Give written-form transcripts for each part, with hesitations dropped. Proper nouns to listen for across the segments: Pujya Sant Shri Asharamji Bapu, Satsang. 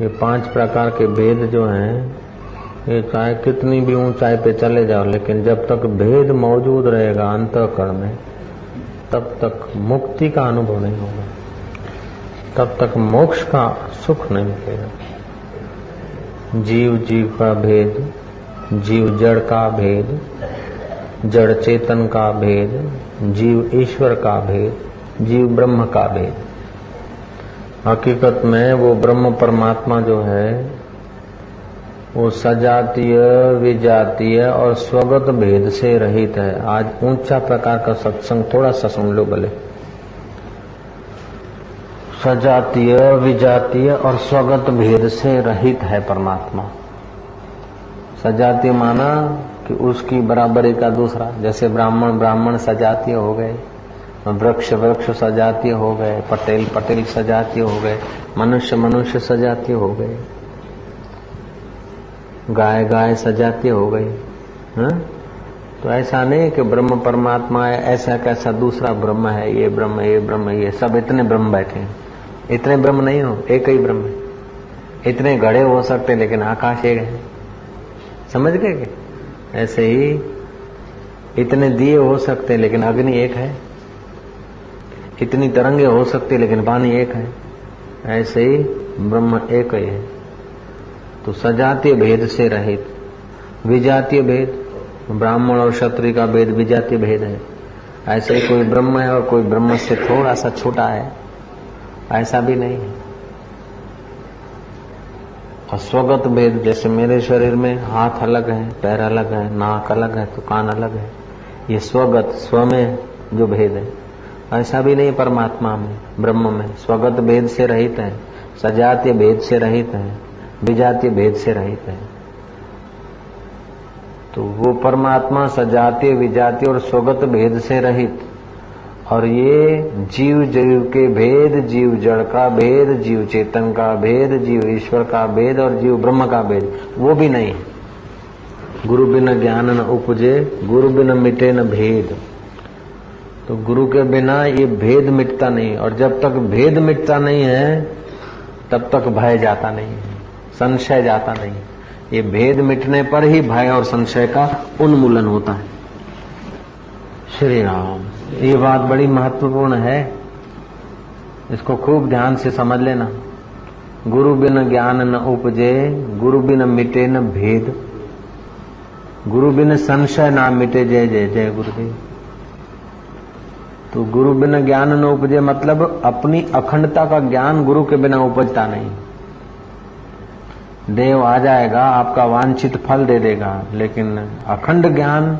ये पांच प्रकार के भेद जो हैं, ये चाहे कितनी भी ऊंचाई पे चले जाओ, लेकिन जब तक भेद मौजूद रहेगा अंतःकरण में, तब तक मुक्ति का अनुभव नहीं होगा, तब तक मोक्ष का सुख नहीं मिलेगा। जीव जीव का भेद, जीव जड़ का भेद, जड़ चेतन का भेद, जीव ईश्वर का भेद, जीव ब्रह्म का भेद। हकीकत में वो ब्रह्म परमात्मा जो है वो सजातीय, विजातीय और स्वगत भेद से रहित है। आज ऊंचा प्रकार का सत्संग थोड़ा सा सुन लो भले। सजातीय, विजातीय और स्वगत भेद से रहित है परमात्मा। सजातीय माना कि उसकी बराबरी का दूसरा, जैसे ब्राह्मण ब्राह्मण सजातीय हो गए, वृक्ष वृक्ष सजातीय हो गए, पटेल पटेल सजातीय हो गए, मनुष्य मनुष्य सजातीय हो गए, गाय गाय सजातीय हो गई। तो ऐसा नहीं कि ब्रह्म परमात्मा है, ऐसा कैसा दूसरा ब्रह्म है, ये ब्रह्म, ये ब्रह्म, ये सब इतने ब्रह्म बैठे हैं। इतने ब्रह्म नहीं हो, एक ही ब्रह्म है। इतने घड़े हो सकते लेकिन आकाश एक है। समझ गए कि ऐसे ही इतने दिए हो सकते लेकिन अग्नि एक है, इतनी तरंगे हो सकती लेकिन पानी एक है। ऐसे ही ब्रह्म एक ही है। तो सजातीय भेद से रहित। विजातीय भेद, ब्राह्मण और क्षत्रिय का भेद विजातीय भेद है। ऐसे ही कोई ब्रह्म है और कोई ब्रह्म से थोड़ा सा छोटा है, ऐसा भी नहीं है। स्वगत भेद, जैसे मेरे शरीर में हाथ अलग है, पैर अलग है, नाक अलग है, तो कान अलग है, ये स्वगत, स्व में जो भेद है। ऐसा भी नहीं परमात्मा में, ब्रह्म में। स्वगत भेद से रहित है, सजातीय भेद से रहित है, विजातीय भेद से रहित है। तो वो परमात्मा सजातीय, विजातीय और स्वगत भेद से रहित। और ये जीव जीव के भेद, जीव जड़ का भेद, जीव चेतन का भेद, जीव ईश्वर का भेद और जीव ब्रह्म का भेद, वो भी नहीं। गुरु बिना ज्ञान न उपजे, गुरु बिना मिटे न भेद। तो गुरु के बिना ये भेद मिटता नहीं, और जब तक भेद मिटता नहीं है तब तक भय जाता नहीं, संशय जाता नहीं। ये भेद मिटने पर ही भय और संशय का उन्मूलन होता है। श्री राम। ये बात बड़ी महत्वपूर्ण है, इसको खूब ध्यान से समझ लेना। गुरु बिना ज्ञान न उपजे, गुरु बिना मिटे न भेद, गुरु बिना संशय ना मिटे। जय जय जय गुरुदेव। तो गुरु बिना ज्ञान न उपजे मतलब अपनी अखंडता का ज्ञान गुरु के बिना उपजता नहीं। देव आ जाएगा, आपका वांछित फल दे देगा, लेकिन अखंड ज्ञान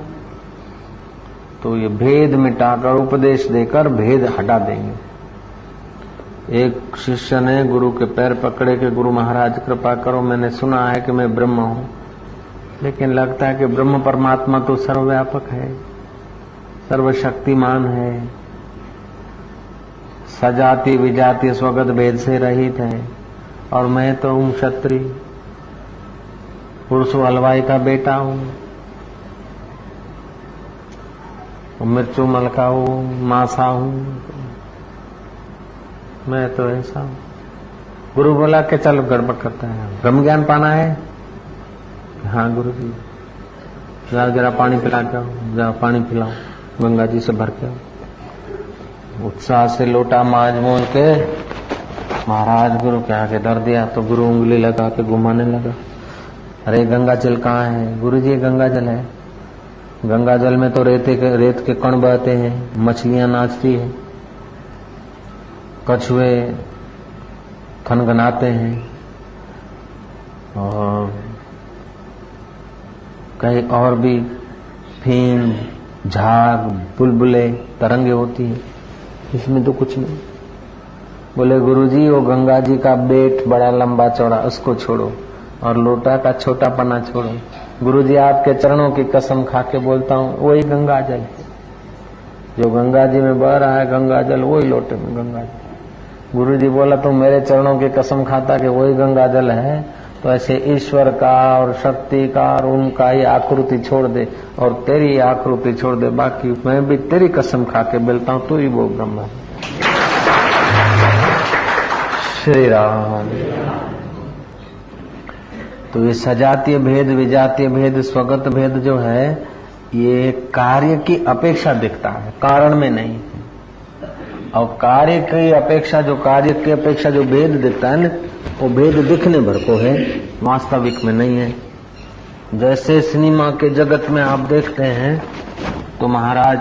तो ये भेद मिटाकर, उपदेश देकर भेद हटा देंगे। एक शिष्य ने गुरु के पैर पकड़े के गुरु महाराज कृपा करो, मैंने सुना है कि मैं ब्रह्म हूं, लेकिन लगता है कि ब्रह्म परमात्मा तो सर्वव्यापक है, सर्वशक्तिमान है, सजातीय विजातीय स्वगत भेद से रहित है, और मैं तो हूं क्षत्रिय, पुरुष हलवाई का बेटा हूं, मिर्चू मलका हूं, मासा हूं, मैं तो ऐसा हूं। गुरु बोला के चलो गड़बड़ करता है, ब्रह्म ज्ञान पाना है। हाँ गुरु जी, जरा पानी पिला के आओ, जरा पानी पिलाओ, गंगा जी से भर के आओ। उत्साह से लोटा मांझ मोल के महाराज गुरु के आगे धर दिया, तो गुरु उंगली लगा के घुमाने लगा। अरे गंगा जल कहाँ है? गुरु जी गंगा जल है, गंगा जल में तो रेत के कण बहते हैं, मछलियां नाचती हैं, कछुए खनखनाते हैं, और कई और भी फीन, झाग, बुलबुले, तरंगे होती हैं, इसमें तो कुछ नहीं। बोले गुरुजी वो गंगा जी का बेट बड़ा लंबा चौड़ा उसको छोड़ो और लोटा का छोटा पना छोड़ो, गुरुजी आपके चरणों की कसम खा के बोलता हूँ वही गंगा जल है, जो गंगा जी में बह रहा है गंगा जल, वही लोटे में गंगा जल। गुरुजी बोला तो मेरे चरणों की कसम खाता कि वही गंगा जल है, तो ऐसे ईश्वर का और शक्ति का और उनका ये आकृति छोड़ दे और तेरी आकृति छोड़ दे, बाकी मैं भी तेरी कसम खा के बोलता हूँ तू ही वो ब्रह्म है। श्री राम। तो ये सजातीय भेद, विजातीय भेद, स्वगत भेद जो है ये कार्य की अपेक्षा दिखता है, कारण में नहीं। और कार्य की अपेक्षा जो भेद दिखता है ना, वो भेद दिखने भर को है, वास्तविक में नहीं है। जैसे सिनेमा के जगत में आप देखते हैं तो महाराज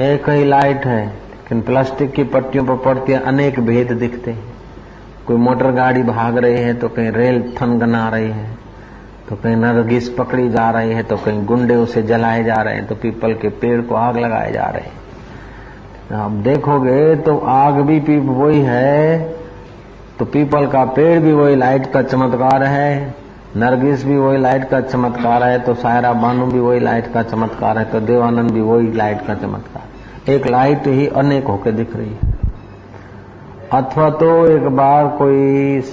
एक ही लाइट है, लेकिन प्लास्टिक की पट्टियों पर पड़ते अनेक भेद दिखते हैं। कोई मोटर गाड़ी भाग रही है तो कहीं रेल थनगना रही है, तो कहीं नरगिस पकड़ी जा रही है, तो कहीं गुंडे उसे जलाए जा रहे हैं, तो पीपल के पेड़ को आग लगाए जा रहे हैं। आप देखोगे तो आग भी वही है, तो पीपल का पेड़ भी वही लाइट का चमत्कार है, नरगिस भी वही लाइट का चमत्कार है, तो सायरा बानो भी वही लाइट का चमत्कार है, तो देवानंद भी वही लाइट का चमत्कार। एक लाइट ही अनेक होके दिख रही है। अथवा तो एक बार कोई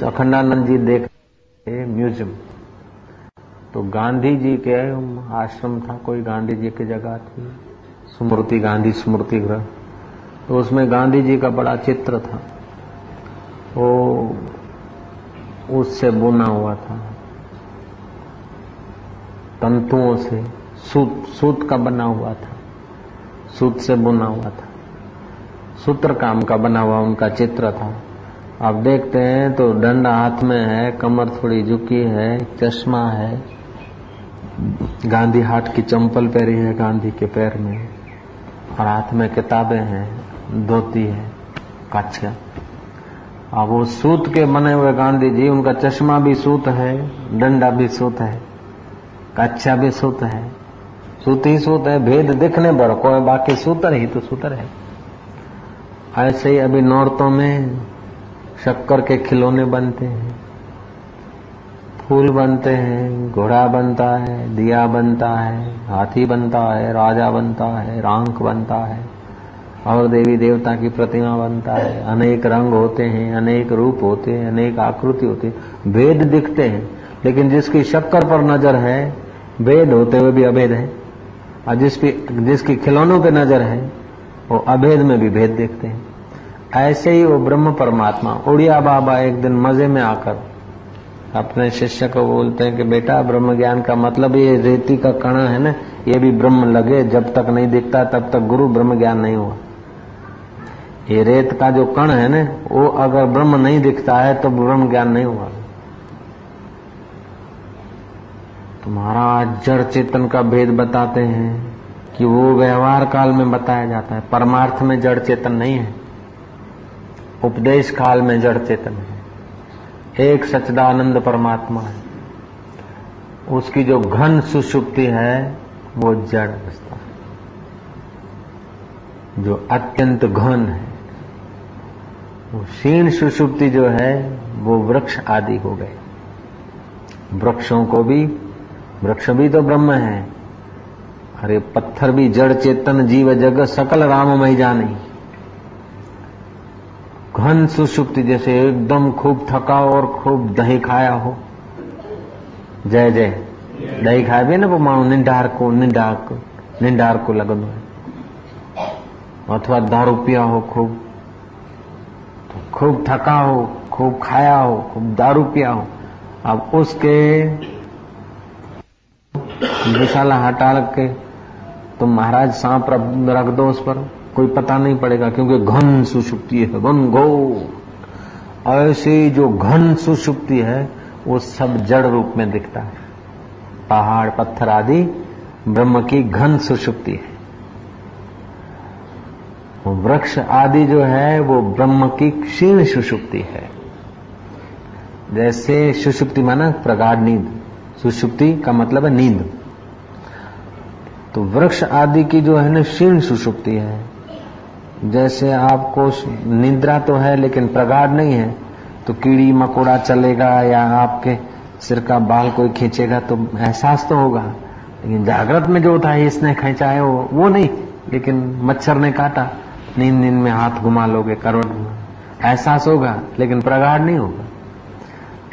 अखंडानंद जी देखते म्यूजियम, तो गांधी जी के आश्रम था, कोई गांधी जी की जगह थी, स्मृति गांधी स्मृति गृह, तो उसमें गांधी जी का बड़ा चित्र था, वो उससे बुना हुआ था, तंतुओं से, सूत का बना हुआ था, सूत से बुना हुआ था, सूत्र काम का बना हुआ उनका चित्र था। आप देखते हैं तो डंडा हाथ में है, कमर थोड़ी झुकी है, चश्मा है, गांधी हाथ की चंपल पहरी है गांधी के पैर में, और हाथ में किताबें हैं, धोती है, काछा। अब वो सूत के बने हुए गांधी जी, उनका चश्मा भी सूत है, डंडा भी सूत है, काछा भी सूत है, सूत ही सूत है, भेद दिखने भर को है, बाकी सूतर ही तो सूतर है। ऐसे ही अभी नौरतों में शक्कर के खिलौने बनते हैं, फूल बनते हैं, घोड़ा बनता है, दिया बनता है, हाथी बनता है, राजा बनता है, रांक बनता है, और देवी देवता की प्रतिमा बनता है। अनेक रंग होते हैं, अनेक रूप होते हैं, अनेक आकृति होते हैं, भेद दिखते हैं, लेकिन जिसकी शक्कर पर नजर है भेद होते हुए भी अभेद है, और जिसकी खिलौनों पर नजर है वो अभेद में भी भेद देखते हैं। ऐसे ही वो ब्रह्म परमात्मा उड़िया बाबा एक दिन मजे में आकर अपने शिष्य को बोलते हैं कि बेटा, ब्रह्म ज्ञान का मतलब ये रेती का कणा है ना, ये भी ब्रह्म लगे, जब तक नहीं दिखता तब तक गुरु ब्रह्म ज्ञान नहीं हुआ। ये रेत का जो कण है ना, वो अगर ब्रह्म नहीं दिखता है तो ब्रह्म ज्ञान नहीं हुआ। तुम्हारा जड़ चेतन का भेद बताते हैं कि वो व्यवहार काल में बताया जाता है, परमार्थ में जड़ चेतन नहीं है, उपदेश काल में जड़ चेतन है। एक सच्चिदानंद परमात्मा है, उसकी जो घन सुषुप्ति है वो जड़ अवस्था है, जो अत्यंत घन है। वो क्षीण सुषुप्ति जो है वो वृक्ष आदि हो गए, वृक्ष भी तो ब्रह्म है, अरे पत्थर भी जड़ चेतन, जीव जग सकल राममय जानी। घन सुषुप्ति जैसे एकदम खूब थका और खूब दही खाया हो, जय जय दही खाए भी ना, वो मानो निंडार को लगन हो, अथवा दारू पिया हो खूब, तो खूब थका हो, खूब खाया हो, खूब दारू पिया हो। अब उसके विशाला हटा के तो महाराज सांप रख दो उस पर, कोई पता नहीं पड़ेगा, क्योंकि घन सुषुप्ति है, घन गो। ऐसे जो घन सुषुप्ति है वो सब जड़ रूप में दिखता है, पहाड़ पत्थर आदि ब्रह्म की घन सुषुप्ति है, वृक्ष आदि जो है वो ब्रह्म की क्षीण सुषुप्ति है। जैसे सुषुप्ति माना प्रगाढ़ नींद, सुषुप्ति का मतलब है नींद, तो वृक्ष आदि की जो है ना क्षीण सुषुप्ति है। जैसे आपको निद्रा तो है लेकिन प्रगाढ़ नहीं है, तो कीड़ी मकोड़ा चलेगा या आपके सिर का बाल कोई खींचेगा तो एहसास तो होगा, लेकिन जागृत में जो था इसने खींचा है वो नहीं, लेकिन मच्छर ने काटा, नींद में हाथ घुमा लोगे, करवट एहसास होगा लेकिन प्रगाढ़ नहीं होगा।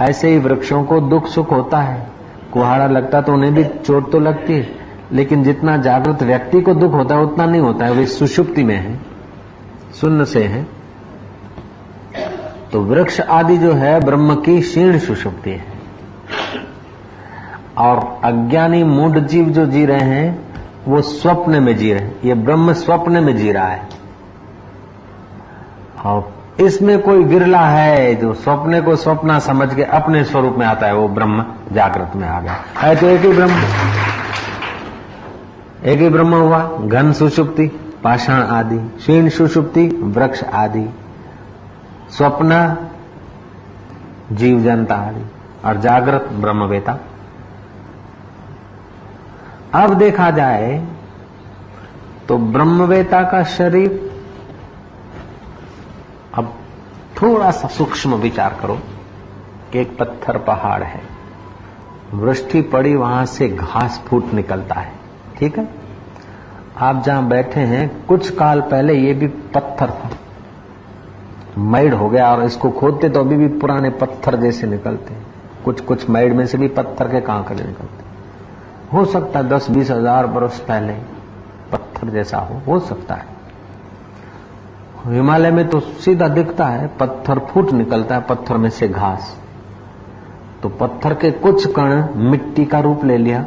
ऐसे ही वृक्षों को दुख सुख होता है, कुहाड़ा लगता तो उन्हें भी चोट तो लगती है, लेकिन जितना जागृत व्यक्ति को दुख होता है उतना नहीं होता है, वे सुषुप्ति में है, सुन्न से है। तो वृक्ष आदि जो है ब्रह्म की क्षीण सुषुप्ति है, और अज्ञानी मूढ़ जीव जो जी रहे हैं वो स्वप्न में जी रहे हैं। ये ब्रह्म स्वप्न में जी रहा है, और इसमें कोई विरला है जो स्वप्ने को स्वप्न समझ के अपने स्वरूप में आता है, वो ब्रह्म जागृत में आ गया है। तो एक ही ब्रह्म हुआ। घन सुषुप्ति पाषाण आदि, क्षीण सुषुप्ति वृक्ष आदि, स्वप्न जीव जनता आदि, और जागृत ब्रह्मवेता। अब देखा जाए तो ब्रह्मवेता का शरीर, अब थोड़ा सा सूक्ष्म विचार करो कि एक पत्थर पहाड़ है, वृष्टि पड़ी, वहां से घास फूट निकलता है, ठीक है। आप जहां बैठे हैं कुछ काल पहले ये भी पत्थर था, मैड़ हो गया, और इसको खोदते तो अभी भी पुराने पत्थर जैसे निकलते हैं। कुछ मैड़ में से भी पत्थर के कांकड़े निकलते। हो सकता है 10-20 हजार बरस पहले पत्थर जैसा हो सकता है। हिमालय में तो सीधा दिखता है पत्थर, फूट निकलता है पत्थर में से घास। तो पत्थर के कुछ कण मिट्टी का रूप ले लिया,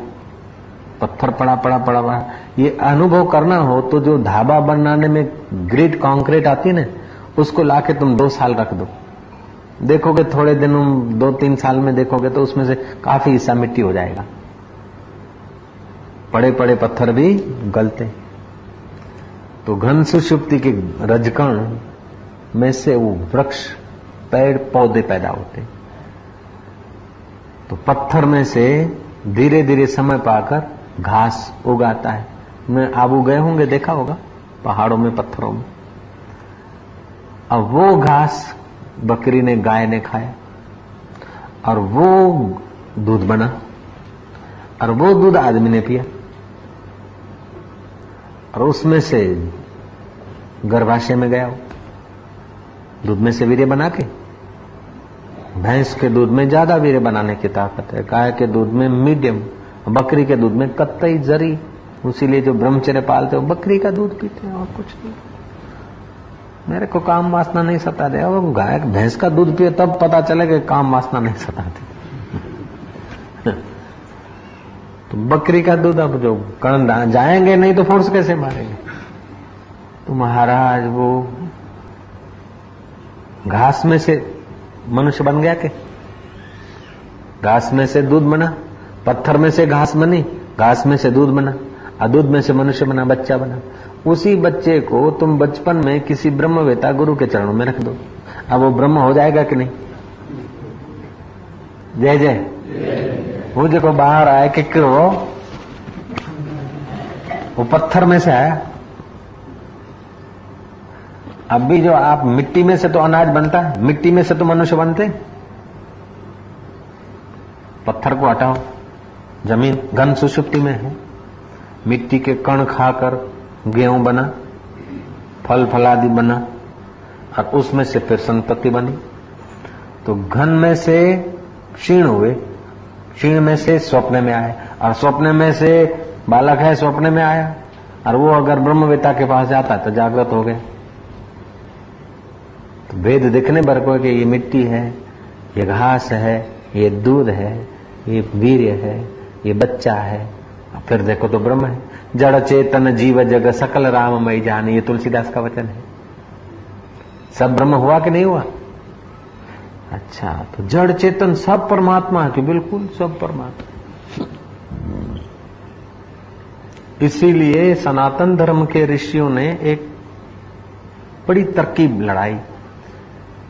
पत्थर पड़ा। ये अनुभव करना हो तो जो ढाबा बनाने में ग्रेट कंक्रीट आती ना, उसको लाके तुम 2 साल रख दो, देखोगे थोड़े दिनों 2-3 साल में देखोगे तो उसमें से काफी हिस्सा मिट्टी हो जाएगा। पड़े पड़े पत्थर भी गलते। तो घन सुषुप्ति के रजकण में से वो वृक्ष, पेड़, पौधे पैदा होते। तो पत्थर में से धीरे धीरे समय पाकर घास उगाता है। मैं आबू गए होंगे, देखा होगा पहाड़ों में, पत्थरों में। अब वो घास बकरी ने, गाय ने खाया, और वो दूध बना, और वो दूध आदमी ने पिया, और उसमें से गर्भाशय में गया। दूध में से वीर्य बना के, भैंस के दूध में ज्यादा वीर्य बनाने की ताकत है, गाय के दूध में मीडियम, बकरी के दूध में कतई जरी। उसीलिए जो ब्रह्मचर्य पालते हो बकरी का दूध पीते हैं, और कुछ नहीं। मेरे को काम वासना नहीं सता दे। अब गाय भैंस का दूध पिए तब पता चले कि काम वासना नहीं सताती। तो बकरी का दूध, अब जो कंधा जाएंगे नहीं तो फोर्स कैसे मारेंगे। तो महाराज वो घास में से मनुष्य बन गया, के घास में से दूध बना, पत्थर में से घास बनी, घास में से दूध बना, और दूध में से मनुष्य बना, बच्चा बना। उसी बच्चे को तुम बचपन में किसी ब्रह्मवेता गुरु के चरणों में रख दो, अब वो ब्रह्म हो जाएगा कि नहीं। जय जय। वो देखो बाहर आया किक्कर, वो पत्थर में से आया। अभी जो आप मिट्टी में से तो अनाज बनता है, मिट्टी में से तो मनुष्य बनते। पत्थर को हटाओ, जमीन घन सुषुप्ति में है, मिट्टी के कण खाकर गेहूं बना, फल फलादि बना, और उसमें से फिर संतति बनी। तो घन में से क्षीण हुए, क्षीण में से स्वप्न में आए, और स्वप्न में से बालक है, स्वप्न में आया, और वो अगर ब्रह्मवेता के पास जाता तो जागृत हो गए। तो भेद दिखने पर को कि ये मिट्टी है, ये घास है, ये दूध है, ये वीर्य है, ये बच्चा है, फिर देखो तो ब्रह्म है। जड़ चेतन जीव जग सकल राममय जाने, ये तुलसीदास का वचन है। सब ब्रह्म हुआ कि नहीं हुआ? अच्छा, तो जड़ चेतन सब परमात्मा है, कि बिल्कुल सब परमात्मा। इसीलिए सनातन धर्म के ऋषियों ने एक बड़ी तरकीब लड़ाई।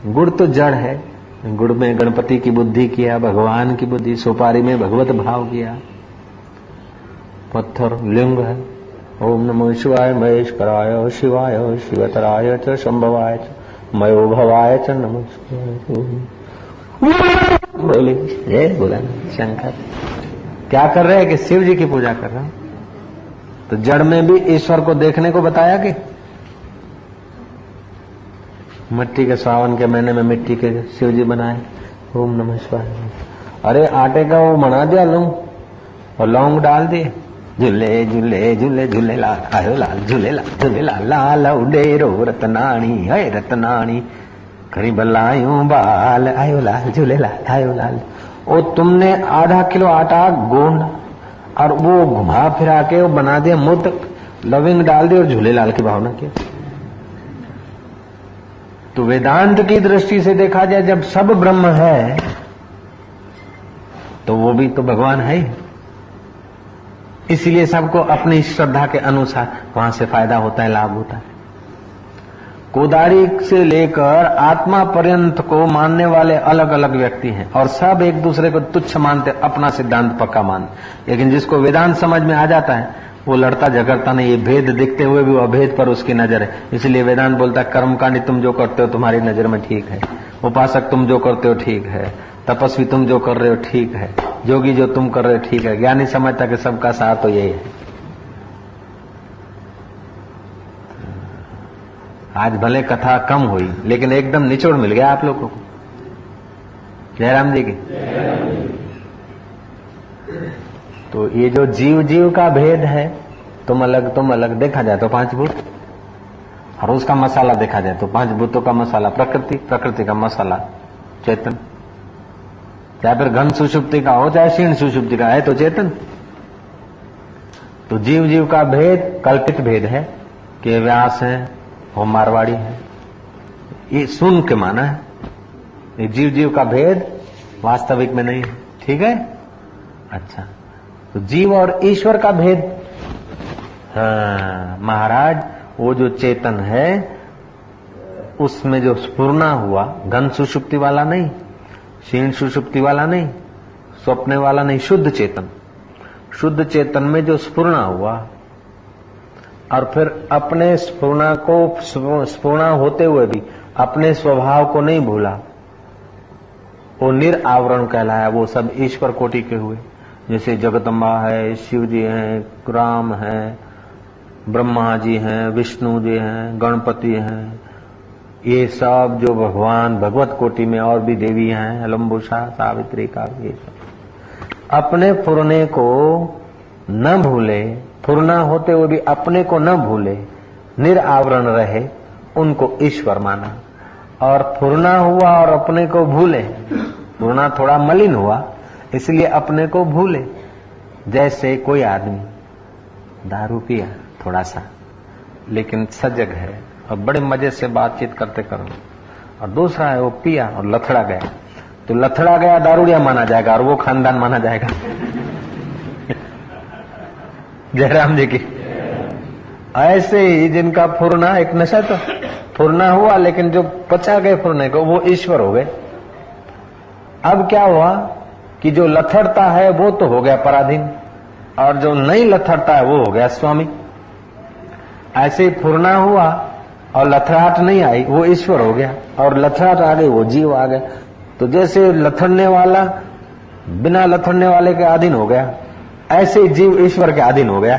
गुड़ तो जड़ है, गुड़ में गणपति की बुद्धि किया, भगवान की बुद्धि, सुपारी में भगवत भाव किया, पत्थर लिंग है, ओम नमो शिवाय महेश कराय शिवाय शिवतराय च शंभवाय च मयो भवाय च नमो बोले। ये बोला शंकर क्या कर रहे हैं कि शिव जी की पूजा कर रहे हैं। तो जड़ में भी ईश्वर को देखने को बताया कि मिट्टी के सावन के महीने में मिट्टी के शिव जी बनाए, ओम नमः शिवाय। अरे आटे का वो बना दिया, लौंग और लौंग डाल दिए, झूले झूले झूले झूले लाल आयो लाल झूले लाल झूले लाल लाल उडेरो रतनाणी है रतनाणी। घणी भलायूं बाल आयो लाल झूलेलाल आयो लाल। वो तुमने आधा किलो आटा गूंद और वो घुमा फिरा के वो बना दिया मुद, लविंग डाल दी और झूलेलाल की भावना की। तो वेदांत की दृष्टि से देखा जाए जब सब ब्रह्म है तो वो भी तो भगवान है, इसलिए सबको अपनी श्रद्धा के अनुसार वहां से फायदा होता है, लाभ होता है। कोदारी से लेकर आत्मा पर्यंत को मानने वाले अलग अलग व्यक्ति हैं और सब एक दूसरे को तुच्छ मानते, अपना सिद्धांत पक्का मानते। लेकिन जिसको वेदांत समझ में आ जाता है वो लड़ता झगड़ता नहीं, ये भेद दिखते हुए भी वो अभेद पर उसकी नजर है। इसलिए वेदांत बोलता है कर्मकांडी तुम जो करते हो तुम्हारी नजर में ठीक है, उपासक तुम जो करते हो ठीक है, तपस्वी तुम जो कर रहे हो ठीक है, योगी जो तुम कर रहे हो ठीक है। ज्ञानी समझता कि सबका सार तो यही है। आज भले कथा कम हुई लेकिन एकदम निचोड़ मिल गया आप लोगों को। जयराम जी की। तो ये जो जीव जीव का भेद है, तुम अलग देखा जाए तो पांच भूत, और उसका मसाला देखा जाए तो पांच भूतों का मसाला, प्रकृति प्रकृति का मसाला चेतन, चाहे फिर घन सुषुप्ति का हो चाहे क्षीण सुषुप्ति का है तो चेतन। तो जीव जीव का भेद कल्पित भेद है कि व्यास है वो मारवाड़ी है, ये सुन के माना है। ये जीव जीव का भेद वास्तविक में नहीं है, ठीक है। अच्छा तो जीव और ईश्वर का भेद, हाँ महाराज वो जो चेतन है उसमें जो स्फुरना हुआ, घन सुषुप्ति वाला नहीं, क्षीण सुषुप्ति वाला नहीं, स्वप्ने वाला नहीं, शुद्ध चेतन। शुद्ध चेतन में जो स्फुरना हुआ और फिर अपने स्फुरना को, स्फुरना होते हुए भी अपने स्वभाव को नहीं भूला, वो निरावरण कहलाया। वो सब ईश्वर कोटि के हुए, जैसे जगदम्बा है, शिव जी हैं, राम हैं, ब्रह्मा जी हैं, विष्णु जी हैं, गणपति हैं, ये सब जो भगवान भगवत कोटि में और भी देवी हैं, अलम्बुषा सावित्री का, ये सब अपने फुरने को न भूले, फुरना होते हुए भी अपने को न भूले, निरावरण रहे, उनको ईश्वर माना। और फुरना हुआ और अपने को भूले, फुरना थोड़ा मलिन हुआ इसलिए अपने को भूले। जैसे कोई आदमी दारू पिया थोड़ा सा लेकिन सजग है और बड़े मजे से बातचीत करते करो, और दूसरा है वो पिया और लथड़ा गया, तो लथड़ा गया दारूड़िया माना जाएगा और वो खानदान माना जाएगा। जयराम जी की। ऐसे ही जिनका फुरना एक नशा, तो फुरना हुआ लेकिन जो पचा गए फुरने को वो ईश्वर हो गए। अब क्या हुआ कि जो लथड़ता है वो तो हो गया पराधीन और जो नहीं लथड़ता है वो हो गया स्वामी। ऐसे ही फुरना हुआ और लथड़ाहट नहीं आई वो ईश्वर हो गया, और लथड़ाहट आ गई वो जीव आ गया। तो जैसे लथड़ने वाला बिना लथड़ने वाले के अधीन हो गया, ऐसे जीव ईश्वर के अधीन हो गया।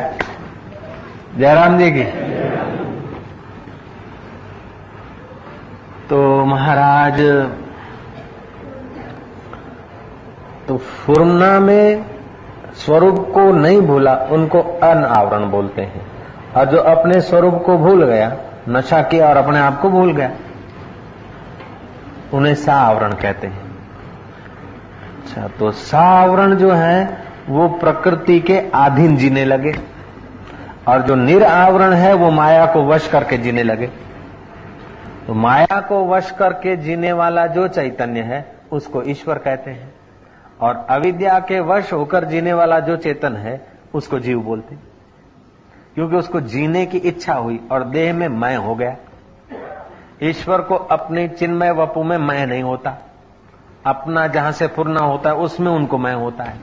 जयराम जी की। तो महाराज तो फुरना में स्वरूप को नहीं भूला उनको अनावरण बोलते हैं, और जो अपने स्वरूप को भूल गया, नशा किया और अपने आप को भूल गया, उन्हें सावरण कहते हैं। अच्छा तो सावरण जो है वो प्रकृति के अधीन जीने लगे, और जो निरावरण है वो माया को वश करके जीने लगे। तो माया को वश करके जीने वाला जो चैतन्य है उसको ईश्वर कहते हैं, और अविद्या के वश होकर जीने वाला जो चेतन है उसको जीव बोलते, क्योंकि उसको जीने की इच्छा हुई और देह में मैं हो गया। ईश्वर को अपने चिन्मय वपु में मैं नहीं होता, अपना जहां से पूर्ण होता है उसमें उनको मैं होता है।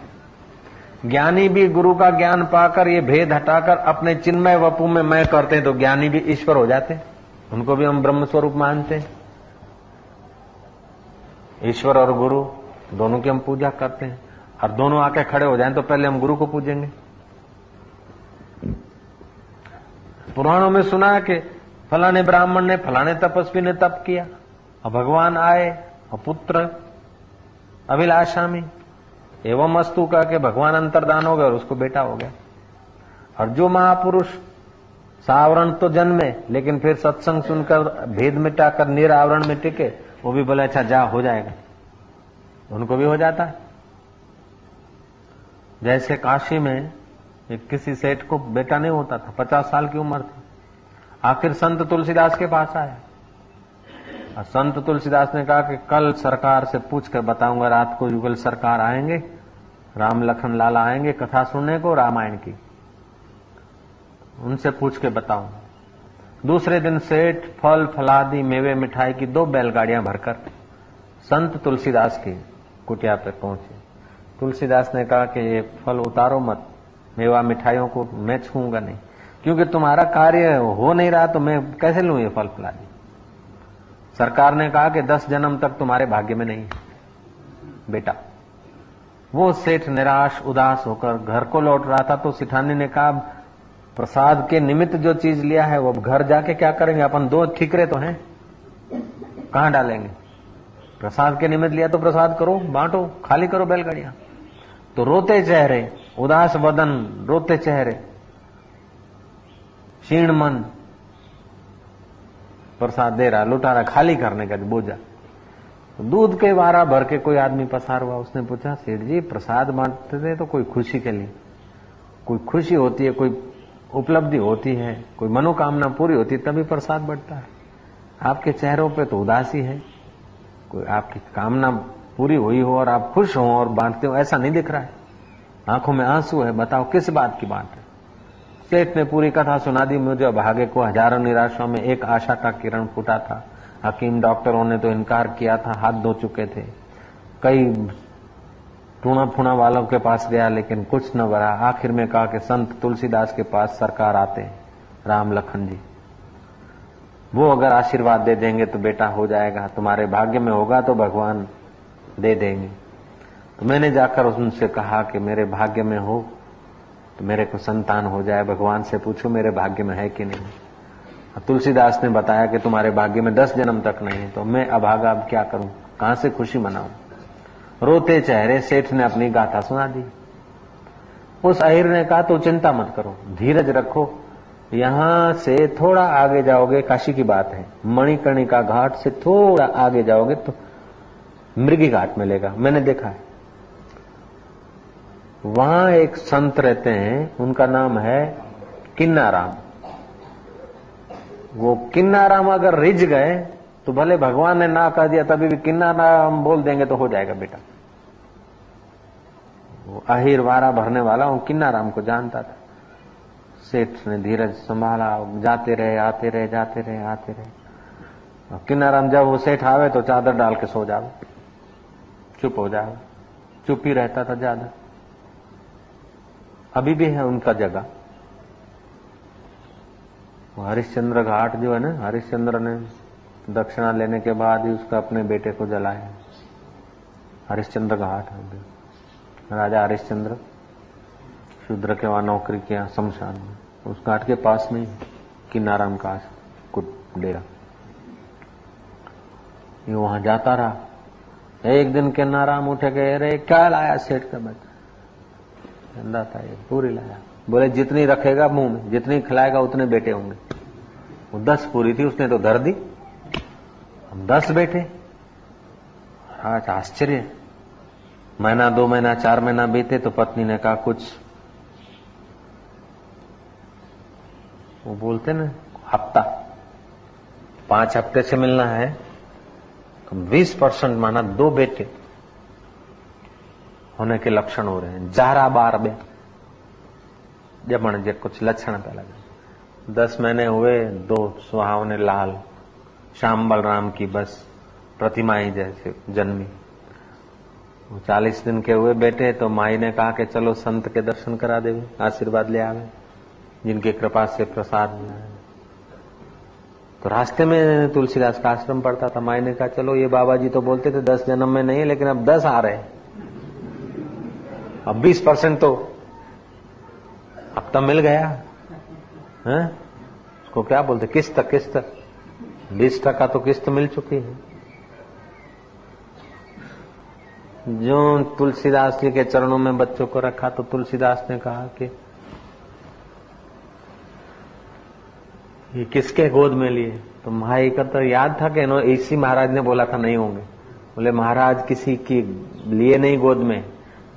ज्ञानी भी गुरु का ज्ञान पाकर ये भेद हटाकर अपने चिन्मय वपु में मैं करते हैं, तो ज्ञानी भी ईश्वर हो जाते हैं, उनको भी हम ब्रह्म स्वरूप मानते हैं। ईश्वर और गुरु दोनों की हम पूजा करते हैं, और दोनों आके खड़े हो जाएं तो पहले हम गुरु को पूजेंगे। पुराणों में सुना है कि फलाने ब्राह्मण ने फलाने तपस्वी ने तप किया और भगवान आए और पुत्र अभिलाषा में एवं अस्तु कह के भगवान अंतर्दान हो गए और उसको बेटा हो गया। और जो महापुरुष सावरण तो जन्मे लेकिन फिर सत्संग सुनकर भेद मिटाकर निरावरण में टिके, वो भी बोला अच्छा जा हो जाएगा, उनको भी हो जाता है। जैसे काशी में एक किसी सेठ को बेटा नहीं होता था, 50 साल की उम्र थी, आखिर संत तुलसीदास के पास आया और संत तुलसीदास ने कहा कि कल सरकार से पूछ कर बताऊंगा, रात को युगल सरकार आएंगे, राम लखन लाला आएंगे कथा सुनने को रामायण की, उनसे पूछ के बताऊं। दूसरे दिन सेठ फल फलादी मेवे मिठाई की 2 बैलगाड़ियां भरकर संत तुलसीदास की कुटिया पर पहुंचे। तुलसीदास ने कहा कि ये फल उतारो मत, मेवा मिठाइयों को मैं छूंगा नहीं, क्योंकि तुम्हारा कार्य हो नहीं रहा तो मैं कैसे लूं ये फल फलादी। सरकार ने कहा कि 10 जन्म तक तुम्हारे भाग्य में नहीं बेटा। वो सेठ निराश उदास होकर घर को लौट रहा था तो सिठानी ने कहा प्रसाद के निमित्त जो चीज लिया है वो घर जाके क्या करेंगे, अपन 2 ठीकरे तो हैं, कहां डालेंगे, प्रसाद के निमित्त लिया तो प्रसाद करो, बांटो, खाली करो बैलगाड़ियां। तो रोते चेहरे, उदास वदन, रोते चेहरे, क्षीण मन, प्रसाद दे रहा, लुटा रहा, खाली करने का बोझा। दूध के वारा भर के कोई आदमी पसार हुआ, उसने पूछा सेठ जी प्रसाद बांटते थे तो कोई खुशी के लिए, कोई खुशी होती है, कोई उपलब्धि होती है, कोई मनोकामना पूरी होती है तभी प्रसाद बढ़ता है, आपके चेहरों पे तो उदासी है, कोई आपकी कामना पूरी हुई हो और आप खुश हो और बांटते हो ऐसा नहीं दिख रहा है, आंखों में आंसू है, बताओ किस बात की बात है। सेठ ने पूरी कथा सुना दी, मुझे भाग्य को हजारों निराशाओं में एक आशा का किरण फूटा था, हकीम डॉक्टरों ने तो इनकार किया था, हाथ धो चुके थे, कई टूणा फूणा वालों के पास गया लेकिन कुछ न भरा, आखिर में कहा कि संत तुलसीदास के पास सरकार आते राम लखन जी, वो अगर आशीर्वाद दे देंगे तो बेटा हो जाएगा, तुम्हारे भाग्य में होगा तो भगवान दे देंगे। तो मैंने जाकर उनसे कहा कि मेरे भाग्य में हो तो मेरे को संतान हो जाए, भगवान से पूछो मेरे भाग्य में है कि नहीं। तुलसीदास ने बताया कि तुम्हारे भाग्य में 10 जन्म तक नहीं है, तो मैं अभागा अब क्या करूं, कहां से खुशी मनाऊं। रोते चेहरे सेठ ने अपनी गाथा सुना दी। उस अहिर ने कहा तो चिंता मत करो, धीरज रखो, यहां से थोड़ा आगे जाओगे, काशी की बात है, मणिकर्णिका घाट से थोड़ा आगे जाओगे तो मृगी घाट मिलेगा, मैंने देखा है। वहां एक संत रहते हैं, उनका नाम है किन्नाराम। वो किन्नाराम अगर रिझ गए तो भले भगवान ने ना कह दिया तभी भी किन्नाराम बोल देंगे तो हो जाएगा बेटा। वो अहिर वारा भरने वाला वो किन्नाराम को जानता था। सेठ ने धीरज संभाला, जाते रहे, आते रहे, जाते रहे, आते रहे। किन्नाराम जब वो सेठ आवे तो चादर डाल के सो जाओ, चुप हो जाओ, चुप ही रहता था ज्यादा। अभी भी है उनका जगह। हरिश्चंद्र घाट जो है ना, हरिश्चंद्र ने दक्षिणा लेने के बाद ही उसका अपने बेटे को जलाया। हरिश्चंद्र घाट, राजा हरिश्चंद्र शूद्र के वहां नौकरी किया शमशान में, उस घाट के पास में किन्नाराम का डेरा। ये वहां जाता रहा। एक दिन किन्नाराम उठे गए, अरे क्या लाया सेठ का बच्चा, अंडा था ये, पूरी लाया। बोले जितनी रखेगा मुंह में, जितनी खिलाएगा उतने बेटे होंगे। वो 10 पूरी थी, उसने तो धर दी, हम 10 बेटे। आज आश्चर्य। महीना 2 महीना 4 महीना बीते तो पत्नी ने कहा कुछ, वो बोलते ना हफ्ता, 5 हफ्ते से मिलना है, 20% माना 2 बेटे होने के लक्षण हो रहे हैं। 11-12 जमण जे कुछ लक्षण पे लगे। 10 महीने हुए, 2 सुहावने लाल श्याम बलराम की बस प्रतिमाएं जैसे जन्मी। 40 दिन के हुए बेटे तो माई ने कहा कि चलो संत के दर्शन करा देवे, आशीर्वाद ले आवे जिनकी कृपा से प्रसाद। तो रास्ते में तुलसीदास का आश्रम पड़ता था। माई ने कहा चलो ये बाबा जी तो बोलते थे 10 जन्म में नहीं, लेकिन अब 10 आ रहे हैं, अब 20% तो अब तक मिल गया है। उसको क्या बोलते, किस्त, किस्त 20% तो किस्त मिल चुकी है। जो तुलसीदास जी के चरणों में बच्चों को रखा तो तुलसीदास ने कहा कि ये किसके गोद में लिए? तो माई का तो याद था कि इसी महाराज ने बोला था नहीं होंगे। बोले महाराज किसी की लिए नहीं गोद में,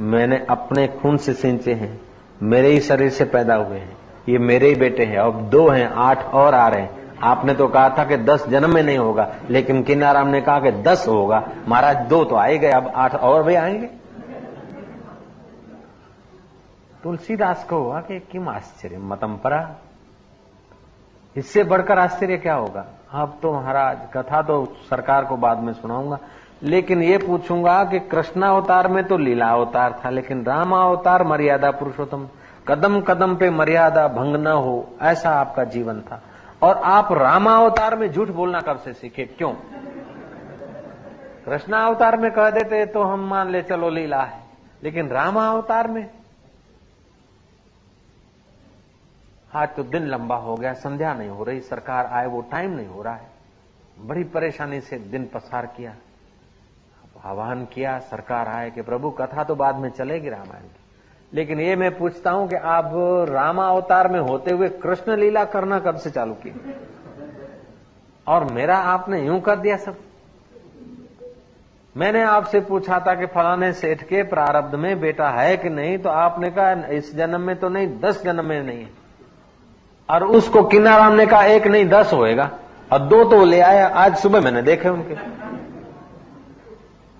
मैंने अपने खून से सींचे हैं, मेरे ही शरीर से पैदा हुए हैं, ये मेरे ही बेटे हैं। अब 2 हैं, 8 और आ रहे हैं। आपने तो कहा था कि 10 जन्म में नहीं होगा, लेकिन किन्नाराम ने कहा कि 10 होगा। महाराज 2 तो आए गए, अब 8 और भी आएंगे। तुलसीदास को हुआ कि किम आश्चर्य मतंपरा, इससे बढ़कर आश्चर्य क्या होगा। अब तो महाराज कथा तो सरकार को बाद में सुनाऊंगा, लेकिन ये पूछूंगा कि कृष्णावतार में तो लीला अवतार था, लेकिन रामावतार मर्यादा पुरुषोत्तम, कदम कदम पे मर्यादा भंग न हो ऐसा आपका जीवन था, और आप रामावतार में झूठ बोलना कब से सीखे? क्यों? कृष्णावतार में कह देते तो हम मान ले चलो लीला है, लेकिन रामावतार में। आज तो दिन लंबा हो गया, संध्या नहीं हो रही, सरकार आए वो टाइम नहीं हो रहा है। बड़ी परेशानी से दिन पसार किया, आह्वान किया सरकार आए कि प्रभु कथा तो बाद में चलेगी रामायण की, लेकिन ये मैं पूछता हूं कि आप रामावतार में होते हुए कृष्ण लीला करना कब से चालू की, और मेरा आपने यूं कर दिया सब। मैंने आपसे पूछा था कि फलाने सेठ के प्रारब्ध में बेटा है कि नहीं, तो आपने कहा इस जन्म में तो नहीं, 10 जन्म में नहीं है। और उसको किन्नाराम ने कहा 1 नहीं 10 होएगा, और 2 तो ले आया, आज सुबह मैंने देखे उनके।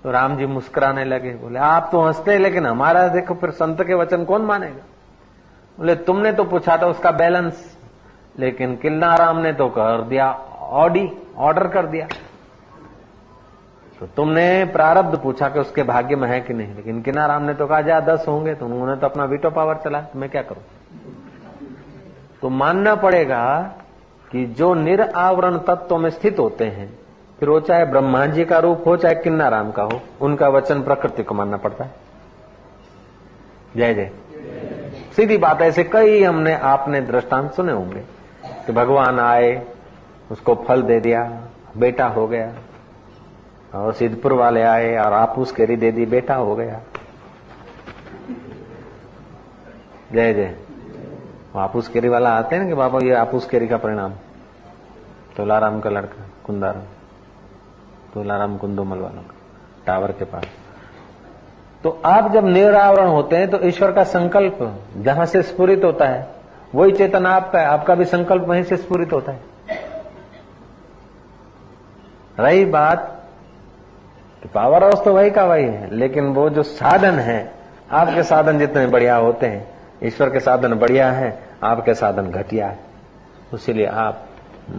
तो राम जी मुस्कुराने लगे, बोले आप तो हंसते हैं, लेकिन हमारा देखो फिर संत के वचन कौन मानेगा। बोले तुमने तो पूछा था उसका बैलेंस, लेकिन किन्नाराम ने तो कर दिया ऑर्डर कर दिया। तो तुमने प्रारब्ध पूछा कि उसके भाग्य में है कि नहीं, लेकिन किन्नाराम ने तो कहा जा 10 होंगे, तो उन्होंने तो अपना वीटो पावर चला, तो मैं क्या करूं। तो मानना पड़ेगा कि जो निरावरण तत्व में स्थित होते हैं, फिर वो चाहे ब्रह्मा जी का रूप हो चाहे किन्नाराम का हो, उनका वचन प्रकृति को मानना पड़ता है। जय जय। सीधी बात है, ऐसे कई हमने आपने दृष्टांत सुने होंगे कि भगवान आए, उसको फल दे दिया, बेटा हो गया, और सिद्धपुर वाले आए और आपूस केरी दे दी, बेटा हो गया। जय जय। आपूस केरी वाला आते हैं ना कि बाबा ये आपूस केरी का परिणाम, तोलाराम का लड़का कुंदाराम, तोलाराम कुंदोमल वालों का टावर के पास। तो आप जब निरावरण होते हैं तो ईश्वर का संकल्प जहां से स्फुरित होता है वही चेतन आपका है, आपका भी संकल्प वहीं से स्फुरित होता है। रही बात कि पावर हाउस तो वही का वही है, लेकिन वो जो साधन है, आपके साधन जितने बढ़िया होते हैं, ईश्वर के साधन बढ़िया है, आपके साधन घटिया है, उसीलिए आप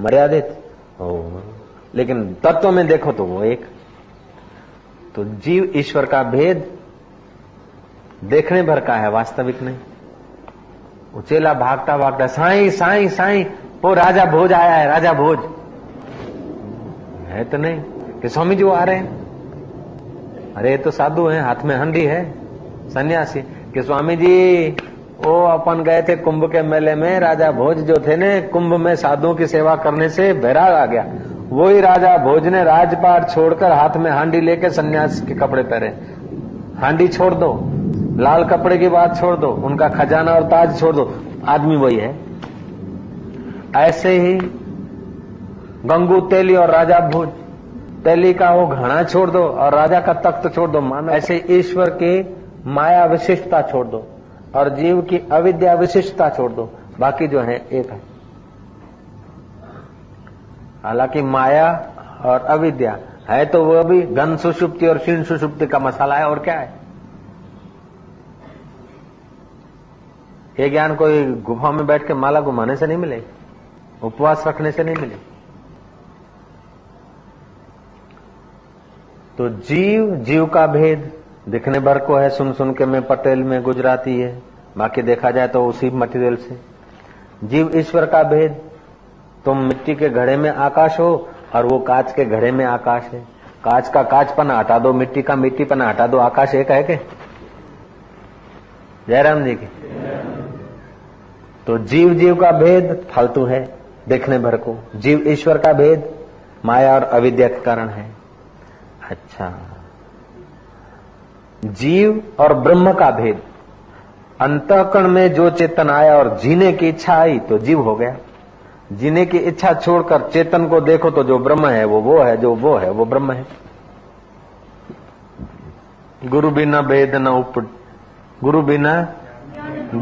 मर्यादित हो। लेकिन तत्व में देखो तो वो एक। तो जीव ईश्वर का भेद देखने भर का है, वास्तविक नहीं। उचेला भागता भागता साई साई साई, वो राजा भोज आया है, राजा भोज है तो नहीं कि स्वामी जी वो आ रहे हैं। अरे तो साधु है, हाथ में हंडी है, सन्यासी कि स्वामी जी वो अपन गए थे कुंभ के मेले में, राजा भोज जो थे ने कुंभ में साधुओं की सेवा करने से बैराग आ गया, वही राजा भोज ने राजपाट छोड़कर हाथ में हांडी लेके सन्यास के कपड़े पहने। हांडी छोड़ दो, लाल कपड़े की बात छोड़ दो, उनका खजाना और ताज छोड़ दो, आदमी वही है। ऐसे ही गंगू तेली और राजा भोज, तेली का वो घड़ा छोड़ दो और राजा का तख्त छोड़ दो। मानो ऐसे ईश्वर के माया विशिष्टता छोड़ दो और जीव की अविद्या विशिष्टता छोड़ दो, बाकी जो है एक है। हालांकि माया और अविद्या है तो वह भी घन सुषुप्ति और क्षीण सुषुप्ति का मसाला है, और क्या है। ये ज्ञान कोई गुफा में बैठ के माला घुमाने से नहीं मिले, उपवास रखने से नहीं मिले। तो जीव का भेद दिखने भर को है, सुन सुन के मैं पटेल में गुजराती है, बाकी देखा जाए तो उसी मटेरियल से। जीव ईश्वर का भेद, तुम मिट्टी के घड़े में आकाश हो और वो कांच के घड़े में आकाश है। कांच का कांचपना हटा दो, मिट्टी का मिट्टीपना हटा दो, आकाश एक है के। जयराम जी की। तो जीव का भेद फालतू है देखने भर को, जीव ईश्वर का भेद माया और अविद्या के कारण है। अच्छा, जीव और ब्रह्म का भेद, अंतःकरण में जो चेतन आया और जीने की इच्छा आई तो जीव हो गया, जीने की इच्छा छोड़कर चेतन को देखो तो जो ब्रह्म है वो है, जो वो है वो ब्रह्म है। गुरु बिना भेद न उपजे, गुरु बिना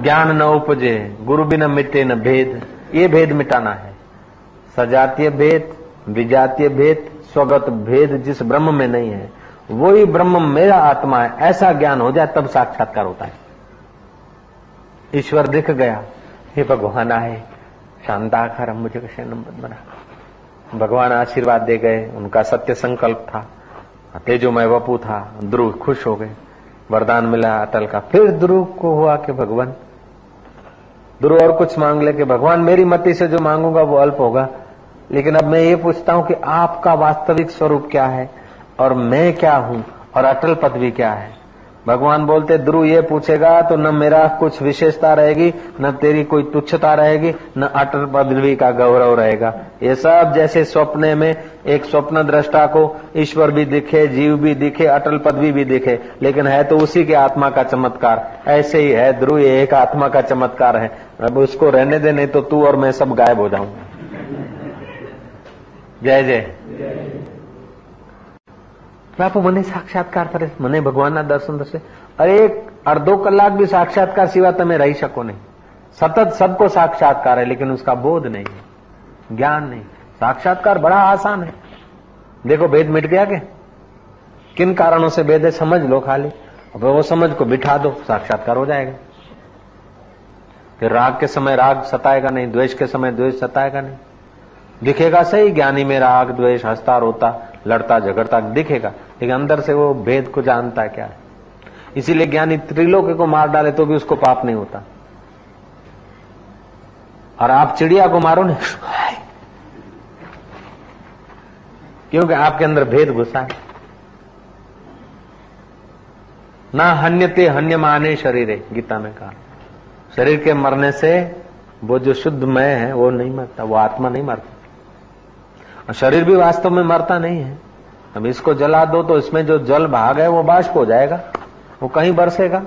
ज्ञान न उपजे, गुरु बिना मिटे न भेद। ये भेद मिटाना है, सजातीय भेद, विजातीय भेद, स्वगत भेद जिस ब्रह्म में नहीं है वही ब्रह्म मेरा आत्मा है, ऐसा ज्ञान हो जाए तब साक्षात्कार होता है। ईश्वर दिख गया, हे भगवान आए, शांताकार मुझे बना, भगवान आशीर्वाद दे गए, उनका सत्य संकल्प था, तेजोमय वपू था, ध्रुव खुश हो गए, वरदान मिला अटल का। फिर ध्रुव को हुआ कि भगवान, ध्रुव और कुछ मांग ले कि भगवान मेरी मति से जो मांगूंगा वो अल्प होगा, लेकिन अब मैं ये पूछता हूँ कि आपका वास्तविक स्वरूप क्या है और मैं क्या हूँ और अटल पदवी क्या है। भगवान बोलते ध्रुव ये पूछेगा तो न मेरा कुछ विशेषता रहेगी, न तेरी कोई तुच्छता रहेगी, न अटल पदवी का गौरव रहेगा। ये सब जैसे सपने में एक स्वप्न दृष्टा को ईश्वर भी दिखे, जीव भी दिखे, अटल पदवी भी दिखे, लेकिन है तो उसी के आत्मा का चमत्कार। ऐसे ही है ध्रुव, ये एक आत्मा का चमत्कार है। अब उसको रहने दे, नहीं तो तू और मैं सब गायब हो जाऊं। जय जय बापू। मने साक्षात्कार करे, मने भगवानના દર્શન થશે। અરે અડધો કલાક भी साक्षात्कार सिवा તમે રહી શકો નહીં। सतत सबको साक्षात्कार है लेकिन उसका बोध नहीं है, ज्ञान नहीं। साक्षात्कार बड़ा आसान है। देखो भेद मिट गया के किन कारणों से भेद है समझ लो खाली, अब वो समझ को बिठा दो, साक्षात्कार हो जाएगा। फिर राग के समय राग सताएगा नहीं, द्वेष के समय द्वेष सताएगा नहीं। दिखेगा सही ज्ञानी में राग द्वेष, हंसता रोता लड़ता झगड़ता दिखेगा, लेकिन अंदर से वो भेद को जानता है क्या है। इसीलिए ज्ञानी त्रिलोक को मार डाले तो भी उसको पाप नहीं होता। और आप चिड़िया को मारो ना, क्योंकि आपके अंदर भेद घुसा है ना। हन्यते हन्य माने शरीर, गीता में कहा शरीर के मरने से वो जो शुद्ध मैं है वो नहीं मरता, वो आत्मा नहीं मरता। शरीर भी वास्तव में मरता नहीं है। अब इसको जला दो तो इसमें जो जल भाग है वो बाष्प हो जाएगा, वो कहीं बरसेगा।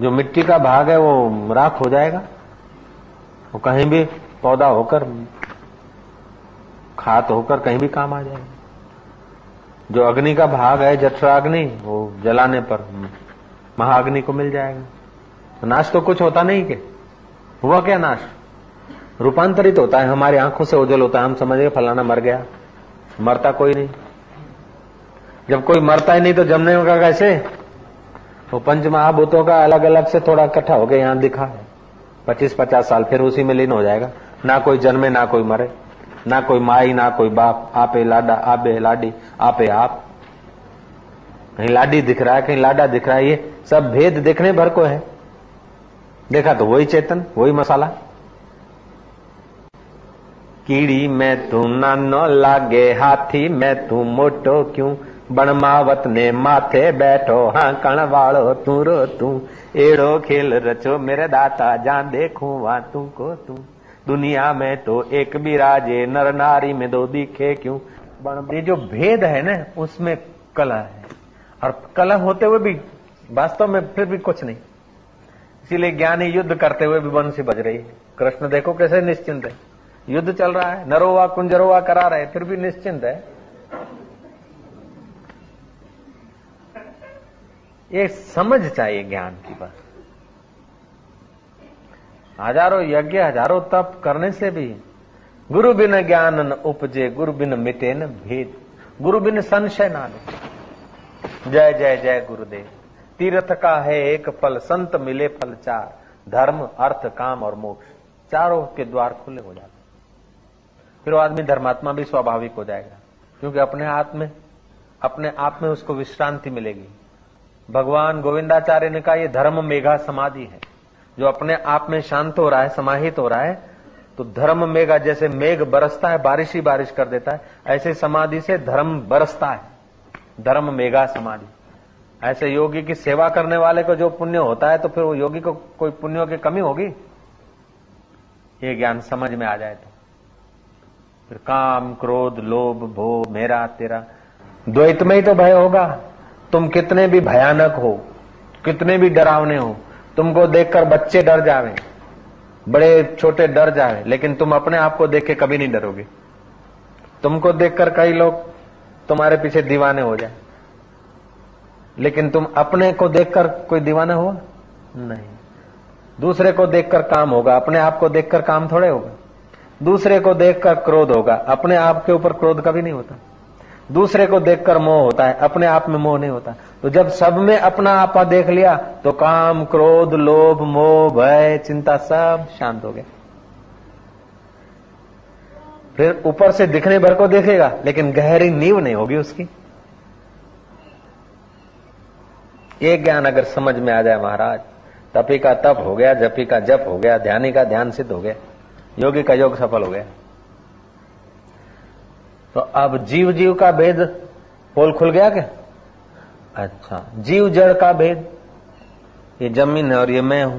जो मिट्टी का भाग है वो राख हो जाएगा, वो कहीं भी पौधा होकर खाद होकर कहीं भी काम आ जाएगा। जो अग्नि का भाग है जठराग्नि, वो जलाने पर महाअग्नि को मिल जाएगा। तो नाश तो कुछ होता नहीं के हुआ क्या, नाश रूपांतरित होता है, हमारी आंखों से ओझल होता है। हम समझे फलाना मर गया, मरता कोई नहीं। जब कोई मरता ही नहीं तो जमने का कैसे? वो पंच महाभूतों का अलग अलग से थोड़ा इकट्ठा हो गया यहाँ दिखा है, 25-50 साल फिर उसी में लीन हो जाएगा। ना कोई जन्मे ना कोई मरे, ना कोई माई ना कोई बाप, आपे लाडा आपे लाडी आपे आप। कहीं लाडी दिख रहा है कहीं लाडा दिख रहा है, ये सब भेद देखने भर को है। देखा तो वही चेतन वही मसाला। कीड़ी मैं तू नानो लागे, हाथी मैं तू मोटो क्यों, बनमावत ने माथे बैठो हाँ कणवाड़ो तू रो तू, एड़ो खेल रचो मेरे दाता जान देखूं वा तुमको तू, दुनिया में तो एक भी राजे नर नारी में दो दिखे क्यों। ये जो भेद है ना उसमें कला है, और कला होते हुए भी वास्तव में फिर भी कुछ नहीं। इसीलिए ज्ञानी युद्ध करते हुए भी बंसी बज रही है। कृष्ण देखो कैसे निश्चिंत है, युद्ध चल रहा है, नरोवा कुंजरोवा करा रहे फिर भी निश्चिंत है। ये समझ चाहिए ज्ञान की बात। हजारों यज्ञ हजारों तप करने से भी गुरु बिन ज्ञान न उपजे, गुरु बिन मिटे न भेद, गुरु बिन संशय ना ले। जय जय जय गुरुदेव। तीर्थ का है एक फल, संत मिले फल चार, धर्म अर्थ काम और मोक्ष, चारों के द्वार खुले हो जाते। फिर वो आदमी धर्मात्मा भी स्वाभाविक हो जाएगा, क्योंकि अपने आप में उसको विश्रांति मिलेगी। भगवान गोविंदाचार्य ने कहा ये धर्म मेघा समाधि है, जो अपने आप में शांत हो रहा है समाहित हो रहा है। तो धर्म मेघा, जैसे मेघ बरसता है बारिश ही बारिश कर देता है, ऐसे समाधि से धर्म बरसता है, धर्म मेघा समाधि। ऐसे योगी की सेवा करने वाले को जो पुण्य होता है तो फिर वो योगी को कोई पुण्यों की कमी होगी? ये ज्ञान समझ में आ जाए तो फिर काम क्रोध लोभ भोग मेरा तेरा द्वैत में ही तो भय होगा। तुम कितने भी भयानक हो, कितने भी डरावने हो, तुमको देखकर बच्चे डर जावे, बड़े छोटे डर जाए, लेकिन तुम अपने आप को देख के कभी नहीं डरोगे। तुमको देखकर कई लोग तुम्हारे पीछे दीवाने हो जाए, लेकिन तुम अपने को देखकर कोई दीवाना हुआ नहीं। दूसरे को देखकर काम होगा, अपने आप को देखकर काम थोड़े होगा। दूसरे को देखकर क्रोध होगा, अपने आप के ऊपर क्रोध कभी नहीं होता। दूसरे को देखकर मोह होता है, अपने आप में मोह नहीं होता। तो जब सब में अपना आपा देख लिया तो काम, क्रोध, लोभ, मोह, भय, चिंता सब शांत हो गया। फिर ऊपर से दिखने भर को देखेगा, लेकिन गहरी नींव नहीं होगी उसकी। ये ज्ञान अगर समझ में आ जाए महाराज, तपी का तप हो गया, जपी का जप हो गया, ध्यानी का ध्यान सिद्ध हो गया, योगी का योग सफल हो गया। तो अब जीव जीव का भेद पोल खुल गया क्या? अच्छा, जीव जड़ का भेद, ये जमीन है और ये मैं हूं।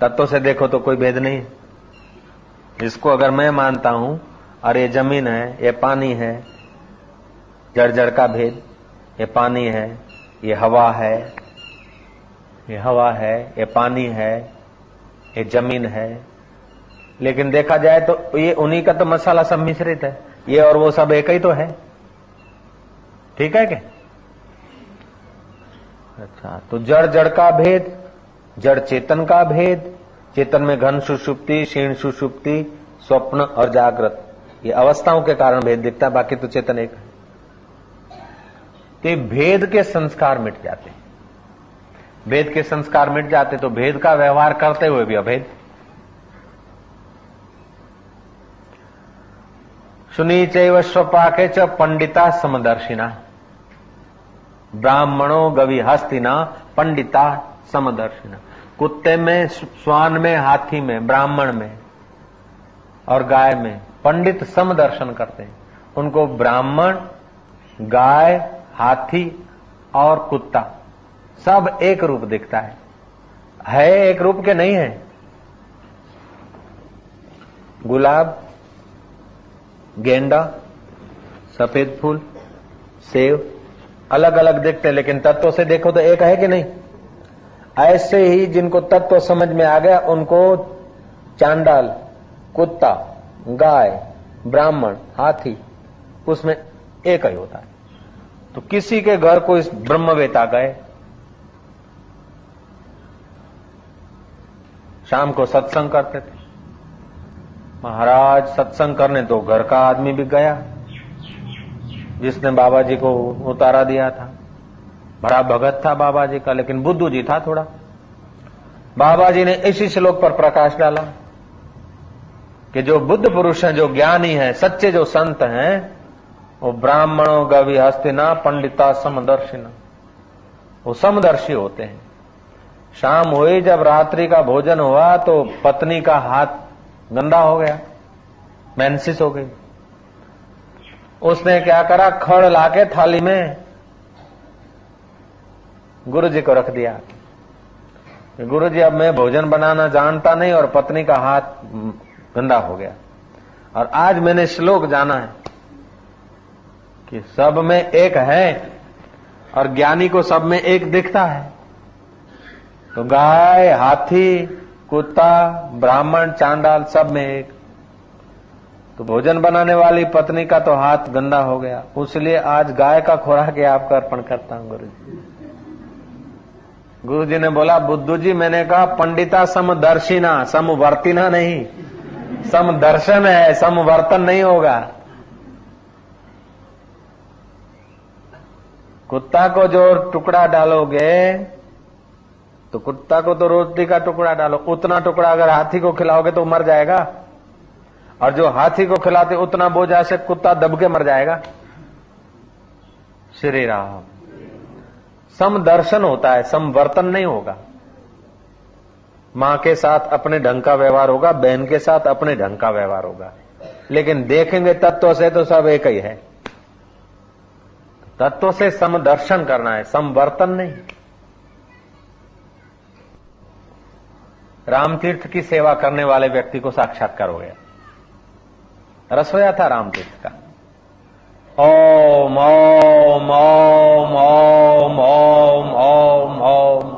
तत्व से देखो तो कोई भेद नहीं है। इसको अगर मैं मानता हूं और ये जमीन है, ये पानी है, जड़ जड़ का भेद, ये पानी है, ये हवा है, ये हवा है, ये पानी है, ये जमीन है। लेकिन देखा जाए तो ये उन्हीं का तो मसाला सब मिश्रित है, ये और वो सब एक ही तो है। ठीक है क्या? अच्छा, तो जड़ जड़ का भेद, जड़ चेतन का भेद, चेतन में घन सुषुप्ति, क्षीण सुषुप्ति, स्वप्न और जागृत, ये अवस्थाओं के कारण भेद दिखता है, बाकी तो चेतन एक है। तो भेद के संस्कार मिट जाते, भेद के संस्कार मिट जाते तो भेद का व्यवहार करते हुए भी अभेद। सुनी चैव स्वपाके च पंडिता समदर्शिना, ब्राह्मणों गवि हस्तिना पंडिता समदर्शिना। कुत्ते में, स्वान में, हाथी में, ब्राह्मण में और गाय में पंडित समदर्शन करते हैं। उनको ब्राह्मण, गाय, हाथी और कुत्ता सब एक रूप दिखता है एक रूप के नहीं है। गुलाब, गेंदा, सफेद फूल, सेब अलग अलग दिखते हैं, लेकिन तत्व से देखो तो एक है कि नहीं। ऐसे ही जिनको तत्व समझ में आ गया उनको चांडाल, कुत्ता, गाय, ब्राह्मण, हाथी उसमें एक ही होता है। तो किसी के घर को इस ब्रह्मवेत्ता आ गए, शाम को सत्संग करते थे महाराज। सत्संग करने तो घर का आदमी भी गया, जिसने बाबा जी को उतारा दिया था। बड़ा भगत था बाबा जी का, लेकिन बुद्धू जी था थोड़ा। बाबा जी ने इसी श्लोक पर प्रकाश डाला कि जो बुद्ध पुरुष हैं, जो ज्ञानी हैं, सच्चे जो संत हैं, वो ब्राह्मणों गवि हस्तिना पंडिता समदर्शिना, वो समदर्शी होते हैं। शाम हुई, जब रात्रि का भोजन हुआ तो पत्नी का हाथ गंदा हो गया, मेंसेस हो गई। उसने क्या करा, खड़ लाके थाली में गुरु जी को रख दिया। गुरु जी, अब मैं भोजन बनाना जानता नहीं और पत्नी का हाथ गंदा हो गया, और आज मैंने श्लोक जाना है कि सब में एक है और ज्ञानी को सब में एक दिखता है। तो गाय, हाथी, कुत्ता, ब्राह्मण, चांडाल सब में एक। तो भोजन बनाने वाली पत्नी का तो हाथ गंदा हो गया, इसलिए आज गाय का खुराक आपका अर्पण करता हूं गुरु जी। गुरु जी ने बोला, बुद्धू जी मैंने कहा पंडिता समदर्शिना, समवर्तिना नहीं, समदर्शन है, समवर्तन नहीं होगा। कुत्ता को जो टुकड़ा डालोगे तो कुत्ता को तो रोटी का टुकड़ा डालो, उतना टुकड़ा अगर हाथी को खिलाओगे तो मर जाएगा, और जो हाथी को खिलाते उतना बोझा से कुत्ता दब के मर जाएगा। श्री राम, समदर्शन होता है, समवर्तन नहीं होगा। मां के साथ अपने ढंग का व्यवहार होगा, बहन के साथ अपने ढंग का व्यवहार होगा, लेकिन देखेंगे तत्व से तो सब एक ही है। तत्व से समदर्शन करना है, समवर्तन नहीं। रामतीर्थ की सेवा करने वाले व्यक्ति को साक्षात्कार हो गया। रसोया था रामतीर्थ का। ओम ओम ओम ओम ओम ओम ओम,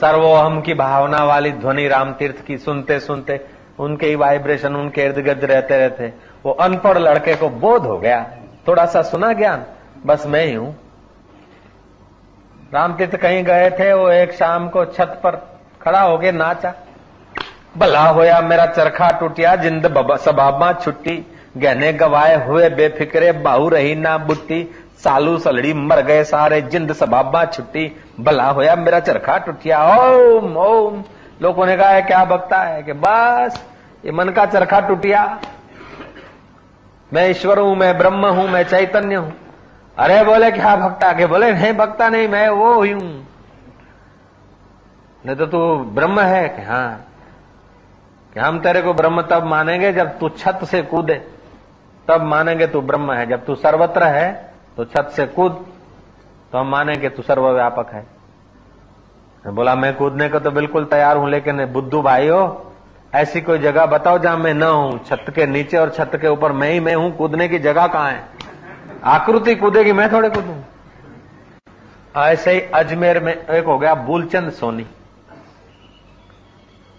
सर्वोहम की भावना वाली ध्वनि रामतीर्थ की सुनते सुनते उनके ही वाइब्रेशन उनके इर्द गिर्द रहते रहते वो अनपढ़ लड़के को बोध हो गया। थोड़ा सा सुना ज्ञान, बस मैं ही हूं। रामतीर्थ कहीं गए थे, वो एक शाम को छत पर खड़ा होके नाचा, भला होया मेरा चरखा टूटिया, जिंद सबाबा छुट्टी, गहने गवाए हुए बेफिक्रे, बाहू रही ना बुट्टी, सालू सलड़ी मर गए सारे, जिंद सबाबा छुट्टी, भला होया मेरा चरखा टूटिया। ओम ओम। लोगों ने कहा है क्या बकता है, कि बस ये मन का चरखा टूटिया, मैं ईश्वर हूं, मैं ब्रह्म हूं, मैं चैतन्य हूं। अरे बोले क्या भक्ता, के बोले नहीं भक्ता नहीं, मैं वो ही हूं। नहीं तो तू ब्रह्म है, कि हाँ, कि हम तेरे को ब्रह्म तब मानेंगे जब तू छत से कूदे, तब मानेंगे तू ब्रह्म है। जब तू सर्वत्र है तो छत से कूद, तो हम मानेंगे तू सर्वव्यापक है। बोला मैं कूदने को तो बिल्कुल तैयार हूं, लेकिन बुद्धू भाइयों ऐसी कोई जगह बताओ जहां मैं न हूं। छत के नीचे और छत के ऊपर मैं ही मैं हूं, कूदने की जगह कहां है? आकृति कूदेगी, मैं थोड़े कूदूं। ऐसे ही अजमेर में एक हो गया बूलचंद सोनी,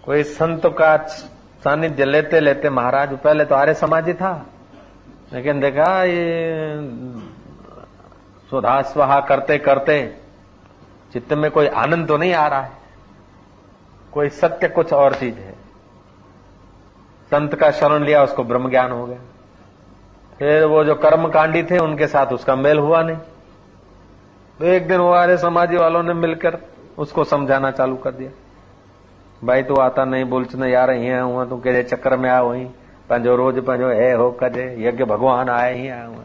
कोई संत का सानिध्य लेते लेते महाराज, पहले तो आर्य समाजी था, लेकिन देखा ये सुधा स्वाहा करते करते चित्त में कोई आनंद तो नहीं आ रहा है, कोई सत्य कुछ और चीज है। संत का शरण लिया, उसको ब्रह्म ज्ञान हो गया। फिर वो जो कर्मकांडी थे उनके साथ उसका मेल हुआ नहीं, तो एक दिन वो आर्य समाजी वालों ने मिलकर उसको समझाना चालू कर दिया, भाई तू आता नहीं बोलचंद यार, यही हुआ तू के चक्कर में आयो, ही पंजो रोज पंजो है हो कजे, यज्ञ भगवान आए ही आया हुआ।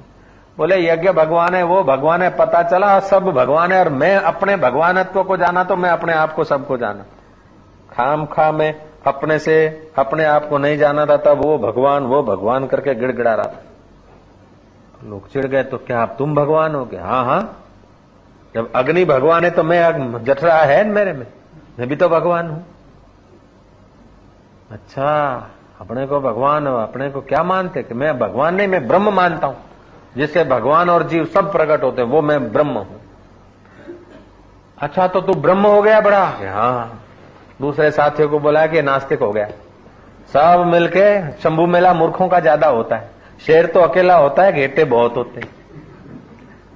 बोले यज्ञ भगवान है, वो भगवान है, पता चला सब भगवान है, और मैं अपने भगवानत्व को जाना तो मैं अपने आप को सबको जाना। खाम खा में अपने से अपने आप को नहीं जाना था, तब वो भगवान करके गिड़गिड़ा रहा था। लोग चिढ़ गए, तो क्या आप तुम भगवान हो? गए हाँ, जब अग्नि भगवान है तो मैं जठरा है मेरे में, मैं भी तो भगवान हूं। अच्छा अपने को भगवान, अपने को क्या मानते, कि मैं भगवान नहीं मैं ब्रह्म मानता हूं, जिससे भगवान और जीव सब प्रकट होते हैं, वो मैं ब्रह्म हूं। अच्छा तो तू ब्रह्म हो गया बड़ा। हाँ, दूसरे साथियों को बोला कि नास्तिक हो गया। सब मिलके शंभू मेला मूर्खों का ज्यादा होता है, शेर तो अकेला होता है, घेटे बहुत होते हैं।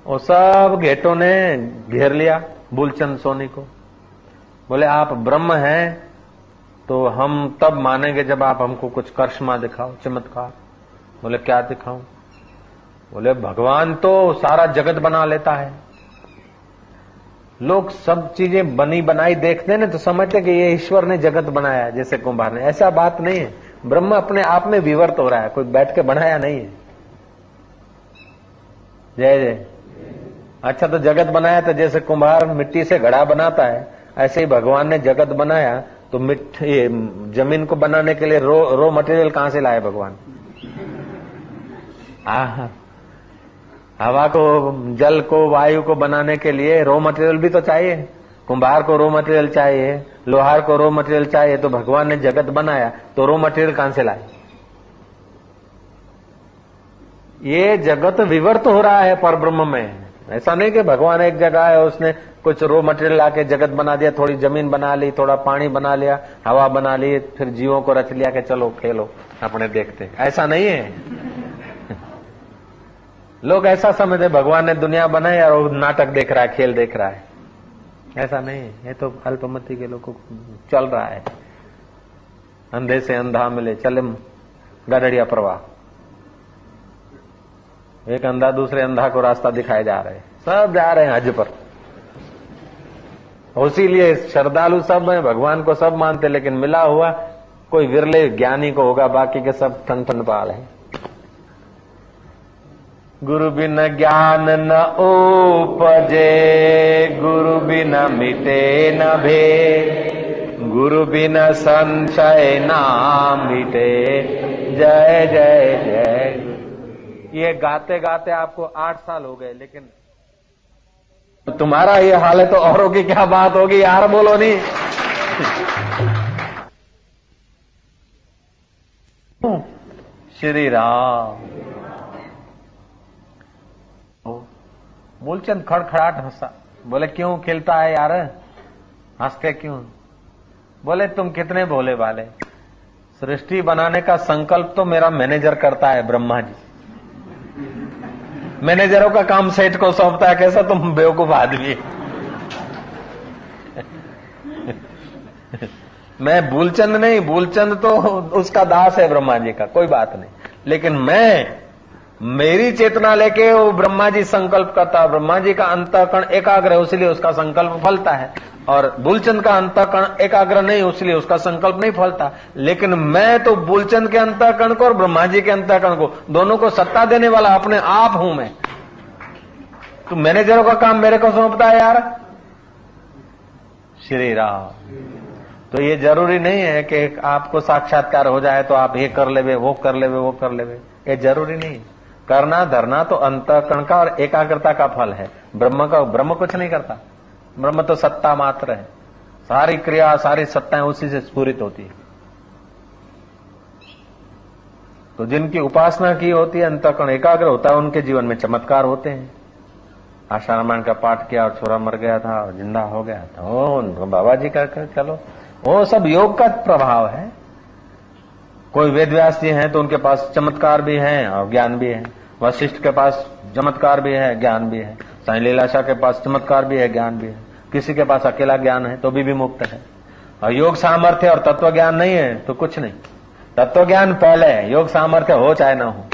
वो सब घेटों ने घेर लिया बुलचंद सोनी को, बोले आप ब्रह्म हैं तो हम तब मानेंगे जब आप हमको कुछ करिश्मा दिखाओ, चमत्कार। बोले क्या दिखाऊं? बोले भगवान तो सारा जगत बना लेता है, लोग सब चीजें बनी बनाई देखते ना तो समझते कि ये ईश्वर ने जगत बनाया है, जैसे कुंभार ने। ऐसा बात नहीं है, ब्रह्म अपने आप में विवर्त हो रहा है, कोई बैठ के बनाया नहीं है। जय जय। अच्छा तो जगत बनाया, तो जैसे कुंभार मिट्टी से घड़ा बनाता है, ऐसे ही भगवान ने जगत बनाया, तो ये जमीन को बनाने के लिए रो मटेरियल कहां से लाए भगवान? हवा को, जल को, वायु को बनाने के लिए रो मटेरियल भी तो चाहिए। कुंभार को रो मटेरियल चाहिए, लोहार को रो मटेरियल चाहिए, तो भगवान ने जगत बनाया तो रो मटेरियल कहां से लाए? ये जगत विवर्त हो रहा है परब्रह्म में। ऐसा नहीं कि भगवान एक जगह है, उसने कुछ रो मटेरियल लाके जगत बना दिया, थोड़ी जमीन बना ली, थोड़ा पानी बना लिया, हवा बना ली, फिर जीवों को रच लिया कि चलो खेलो अपने देखते। ऐसा नहीं है। लोग ऐसा समझते भगवान ने दुनिया बनाई और वो नाटक देख रहा है, खेल देख रहा है। ऐसा नहीं है, ये तो अल्पमति के लोगों को चल रहा है। अंधे से अंधा मिले चले गडरिया प्रवाह। एक अंधा दूसरे अंधा को रास्ता दिखाए जा रहे, सब जा रहे हैं हज पर। इसीलिए श्रद्धालु सब है, भगवान को सब मानते, लेकिन मिला हुआ कोई विरले ज्ञानी को होगा, बाकी के सब ठन ठन पाल है। गुरु बिना ज्ञान न उपजे, गुरु बिना मिटे न भे, गुरु बिना संशय ना मिटे, जय जय जय। ये गाते गाते आपको 8 साल हो गए, लेकिन तुम्हारा ये हाल है तो औरों की क्या बात होगी यार, बोलो नहीं। श्री राम। मूलचंद खड़खड़ाहट हंसा, बोले क्यों खिलता है यार, हंस के क्यों? बोले तुम कितने भोले भाले, सृष्टि बनाने का संकल्प तो मेरा मैनेजर करता है, ब्रह्मा जी। मैनेजरों का काम सेठ को सौंपता है, कैसा तुम बेवकूफ आदमी। मैं भूलचंद नहीं, भूलचंद तो उसका दास है ब्रह्मा जी का, कोई बात नहीं, लेकिन मैं मेरी चेतना लेके वो ब्रह्मा जी संकल्प करता, ब्रह्मा जी का अंतःकरण एकाग्र है इसलिए उसका संकल्प फलता है, और बुलचंद का अंतःकरण एकाग्र नहीं इसलिए उसका संकल्प नहीं फलता। लेकिन मैं तो बुलचंद के अंतःकरण को और ब्रह्मा जी के अंतःकरण को दोनों को सत्ता देने वाला अपने आप हूं मैं। तो मैनेजरों का काम मेरे को सौंपता है यार, श्री राम। तो ये जरूरी नहीं है कि आपको साक्षात्कार हो जाए तो आप ये कर लेवे, वो कर लेवे, वो कर लेवे, ये जरूरी नहीं। करना धरना तो अंतःकरण का और एकाग्रता का फल है। ब्रह्म का, ब्रह्म कुछ नहीं करता, ब्रह्म तो सत्ता मात्र है, सारी क्रिया सारी सत्ताएं उसी से स्फूरित होती है। तो जिनकी उपासना की होती है, अंतःकरण एकाग्र होता है, उनके जीवन में चमत्कार होते हैं। आशा रामायण का पाठ किया और छोरा मर गया था और जिंदा हो गया था, ओ बाबा जी का चलो, वो सब योग का प्रभाव है। कोई वेदव्यास जी हैं तो उनके पास चमत्कार भी है और ज्ञान भी है, वशिष्ठ के पास चमत्कार भी है, ज्ञान भी है, साईं लीलाशाह के पास चमत्कार भी है, ज्ञान भी है। किसी के पास अकेला ज्ञान है तो भी मुक्त है। और योग सामर्थ्य और तत्व ज्ञान नहीं है तो कुछ नहीं, तत्व ज्ञान पहले है, योग सामर्थ्य हो चाहे ना हो।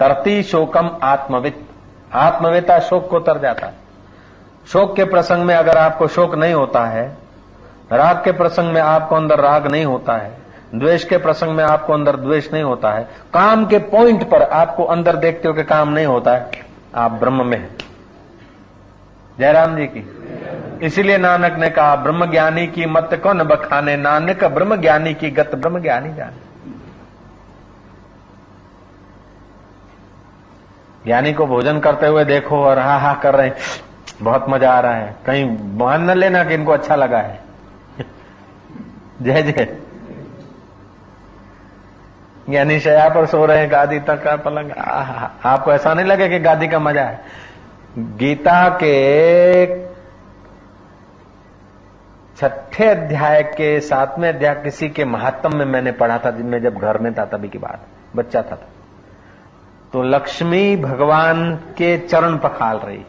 तरती शोकम आत्मवित, आत्मवेता शोक को तर जाता है। शोक के प्रसंग में अगर आपको शोक नहीं होता है, राग के प्रसंग में आपको अंदर राग नहीं होता है, द्वेष के प्रसंग में आपको अंदर द्वेष नहीं होता है, काम के पॉइंट पर आपको अंदर देखते हो कि काम नहीं होता है, आप ब्रह्म में हैं। जयराम जी की। इसीलिए नानक ने कहा, ब्रह्म ज्ञानी की मत कौन बखाने, नानक ब्रह्म ज्ञानी की गत ब्रह्म ज्ञानी जाने। ज्ञानी को भोजन करते हुए देखो और हा हा कर रहे हैं, बहुत मजा आ रहा है, कहीं बहाना न लेना कि इनको अच्छा लगा है। जय जय। यानी शया पर सो रहे हैं, गादी तक का पलंग, आपको ऐसा नहीं लगे कि गादी का मजा है। गीता के 6 अध्याय के 7वें अध्याय किसी के महात्म में मैंने पढ़ा था, जिनमें जब घर में था तभी की बात, बच्चा था तो लक्ष्मी भगवान के चरण पखाल रही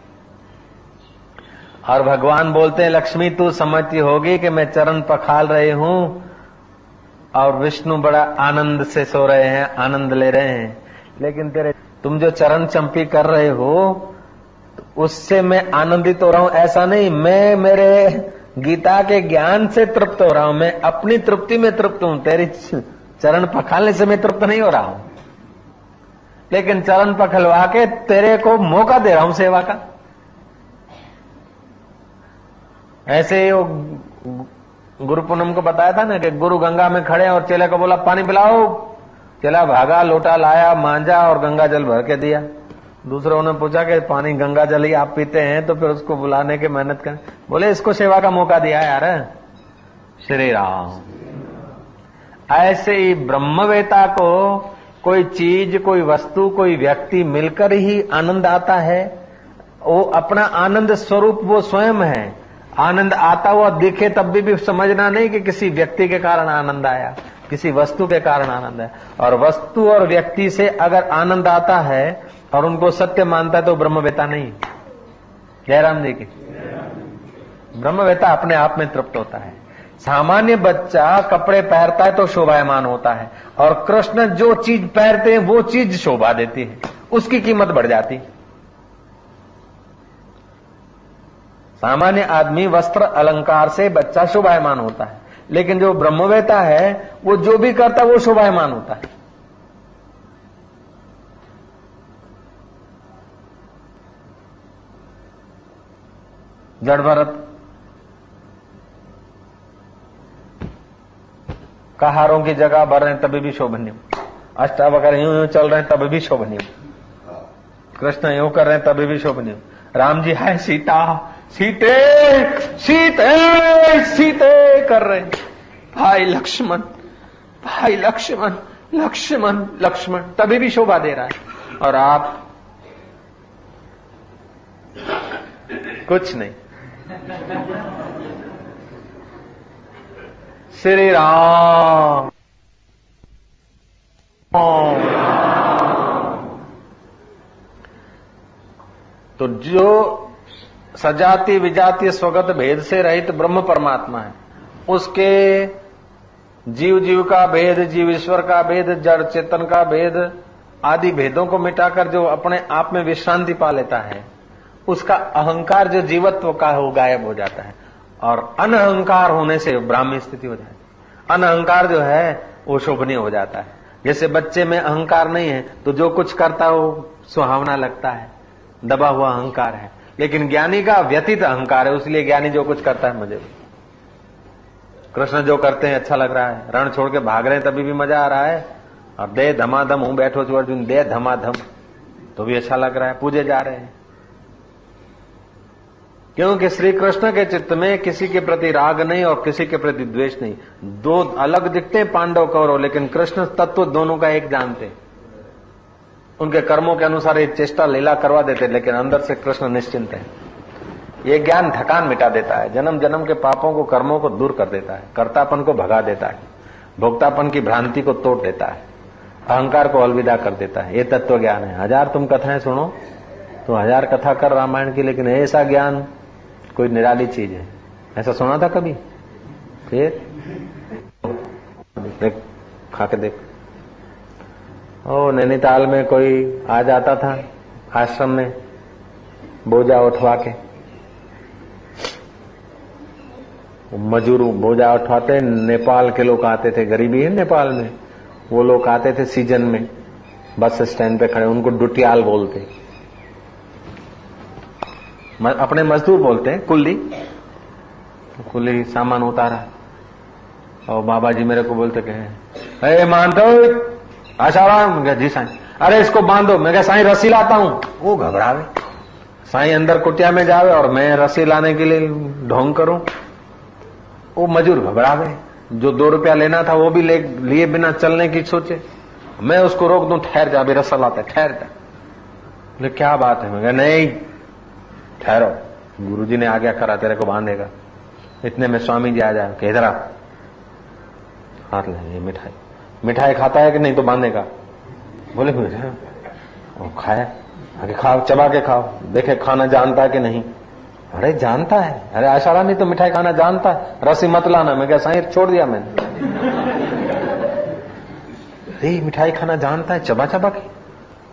और भगवान बोलते हैं, लक्ष्मी तू समझती होगी कि मैं चरण पखाल रही हूं और विष्णु बड़ा आनंद से सो रहे हैं, आनंद ले रहे हैं, लेकिन तेरे तुम जो चरण चंपी कर रहे हो तो उससे मैं आनंदित हो रहा हूं ऐसा नहीं, मैं मेरे गीता के ज्ञान से तृप्त हो रहा हूं, मैं अपनी तृप्ति में तृप्त हूं, तेरे चरण पखालने से मैं तृप्त नहीं हो रहा हूं, लेकिन चरण पखलवा के तेरे को मौका दे रहा हूं सेवा का। ऐसे गुरु पूनम को बताया था ना कि गुरु गंगा में खड़े और चेले को बोला पानी पिलाओ, चेला भागा, लोटा लाया, मांझा और गंगा जल भर के दिया। दूसरों ने पूछा कि पानी गंगा जल ही आप पीते हैं, तो फिर उसको बुलाने की मेहनत करें, बोले इसको सेवा का मौका दिया यार, श्री राम। ऐसे ही ब्रह्मवेता को कोई चीज, कोई वस्तु, कोई व्यक्ति मिलकर ही आनंद आता है, वो अपना आनंद स्वरूप वो स्वयं है। आनंद आता हुआ दिखे तब भी समझना नहीं कि किसी व्यक्ति के कारण आनंद आया, किसी वस्तु के कारण आनंद आया। और वस्तु और व्यक्ति से अगर आनंद आता है और उनको सत्य मानता है तो ब्रह्मवेता नहीं। जयराम जी की। ब्रह्मवेता अपने आप में तृप्त होता है। सामान्य बच्चा कपड़े पहनता है तो शोभायमान होता है, और कृष्ण जो चीज पहनते हैं वो चीज शोभा देती है, उसकी कीमत बढ़ जाती है। सामान्य आदमी वस्त्र अलंकार से बच्चा शोभायमान होता है, लेकिन जो ब्रह्मवेता है वो जो भी करता है वो शोभायमान होता है। जड़ भरत का हारों की जगह भर रहे हैं तभी भी शोभनीय, अष्टावक्र यूं यूं चल रहे हैं तभी भी शोभनीय, कृष्ण यूं कर रहे हैं तभी भी शोभनीय, राम जी है सीता सीते सीते सीते कर रहे, भाई लक्ष्मण, भाई लक्ष्मण, लक्ष्मण लक्ष्मण, तभी भी शोभा दे रहा है। और आप कुछ नहीं। श्री राम। तो जो सजाति विजाति स्वगत भेद से रहित ब्रह्म परमात्मा है, उसके जीव जीव का भेद, जीव ईश्वर का भेद, जड़ चेतन का भेद आदि भेदों को मिटाकर जो अपने आप में विश्रांति पा लेता है, उसका अहंकार जो जीवत्व का है वो गायब हो जाता है और अनहंकार होने से ब्राह्मी स्थिति हो जाती है। अनहंकार जो है वो शोभनीय हो जाता है। जैसे बच्चे में अहंकार नहीं है तो जो कुछ करता है वो सुहावना लगता है, दबा हुआ अहंकार है। लेकिन ज्ञानी का व्यतीत अहंकार है, इसलिए ज्ञानी जो कुछ करता है मजे, कृष्ण जो करते हैं अच्छा लग रहा है, रण छोड़ के भाग रहे हैं तभी भी मजा आ रहा है, और दे धमाधम हूं बैठो जो अर्जुन, दे धमाधम तो भी अच्छा लग रहा है, पूजे जा रहे हैं। क्योंकि श्री कृष्ण के चित्त में किसी के प्रति राग नहीं और किसी के प्रति द्वेष नहीं। दो अलग दिखते पांडव कौरव, लेकिन कृष्ण तत्व दोनों का एक जानते, उनके कर्मों के अनुसार ये चेष्टा लीला करवा देते, लेकिन अंदर से कृष्ण निश्चिंत है। ये ज्ञान थकान मिटा देता है, जन्म जन्म के पापों को कर्मों को दूर कर देता है, कर्तापन को भगा देता है, भोक्तापन की भ्रांति को तोड़ देता है, अहंकार को अलविदा कर देता है। ये तत्व ज्ञान है। हजार तुम कथाएं सुनो तो हजार कथा कर रामायण की, लेकिन ऐसा ज्ञान कोई निराली चीज है। ऐसा सुना था कभी? फिर खा के देख। ओ नैनीताल में कोई आ जाता था आश्रम में बोझा उठवा के, मजूर बोझा उठवाते, नेपाल के लोग आते थे, गरीबी है नेपाल में, वो लोग आते थे सीजन में, बस स्टैंड पे खड़े, उनको डुटियाल बोलते, अपने मजदूर बोलते हैं, कुल्ली। तो कुल्ली सामान उतारा और बाबा जी मेरे को बोलते कहे, अरे मानते हो आशाराम? जी साईं। अरे इसको बांधो। मैं कहा साईं रस्सी लाता हूँ। वो घबरावे, साईं अंदर कुटिया में जावे और मैं रस्सी लाने के लिए ढोंग करूं। वो मजूर घबरावे, जो 2 रुपया लेना था वो भी लिए बिना चलने की सोचे, मैं उसको रोक दूं, ठहर जा, अभी रस्सा लाता, ठहर जा। क्या बात है? मैं कहा नहीं ठहरो, गुरुजी ने आज्ञा करा, तेरे को बांधेगा। इतने में स्वामी जी आ जाए कि इधर आ, हाथ ले, मिठाई मिठाई खाता है कि नहीं तो बांधेगा। बोले वो खाया, अरे खाओ, चबा के खाओ, देखे खाना जानता है कि नहीं। अरे जानता है। अरे आशाराम नहीं तो मिठाई खाना जानता है, रस्सी मत लाना। मैं क्या साईं छोड़ दिया मैंने। मिठाई खाना जानता है, चबा चबा के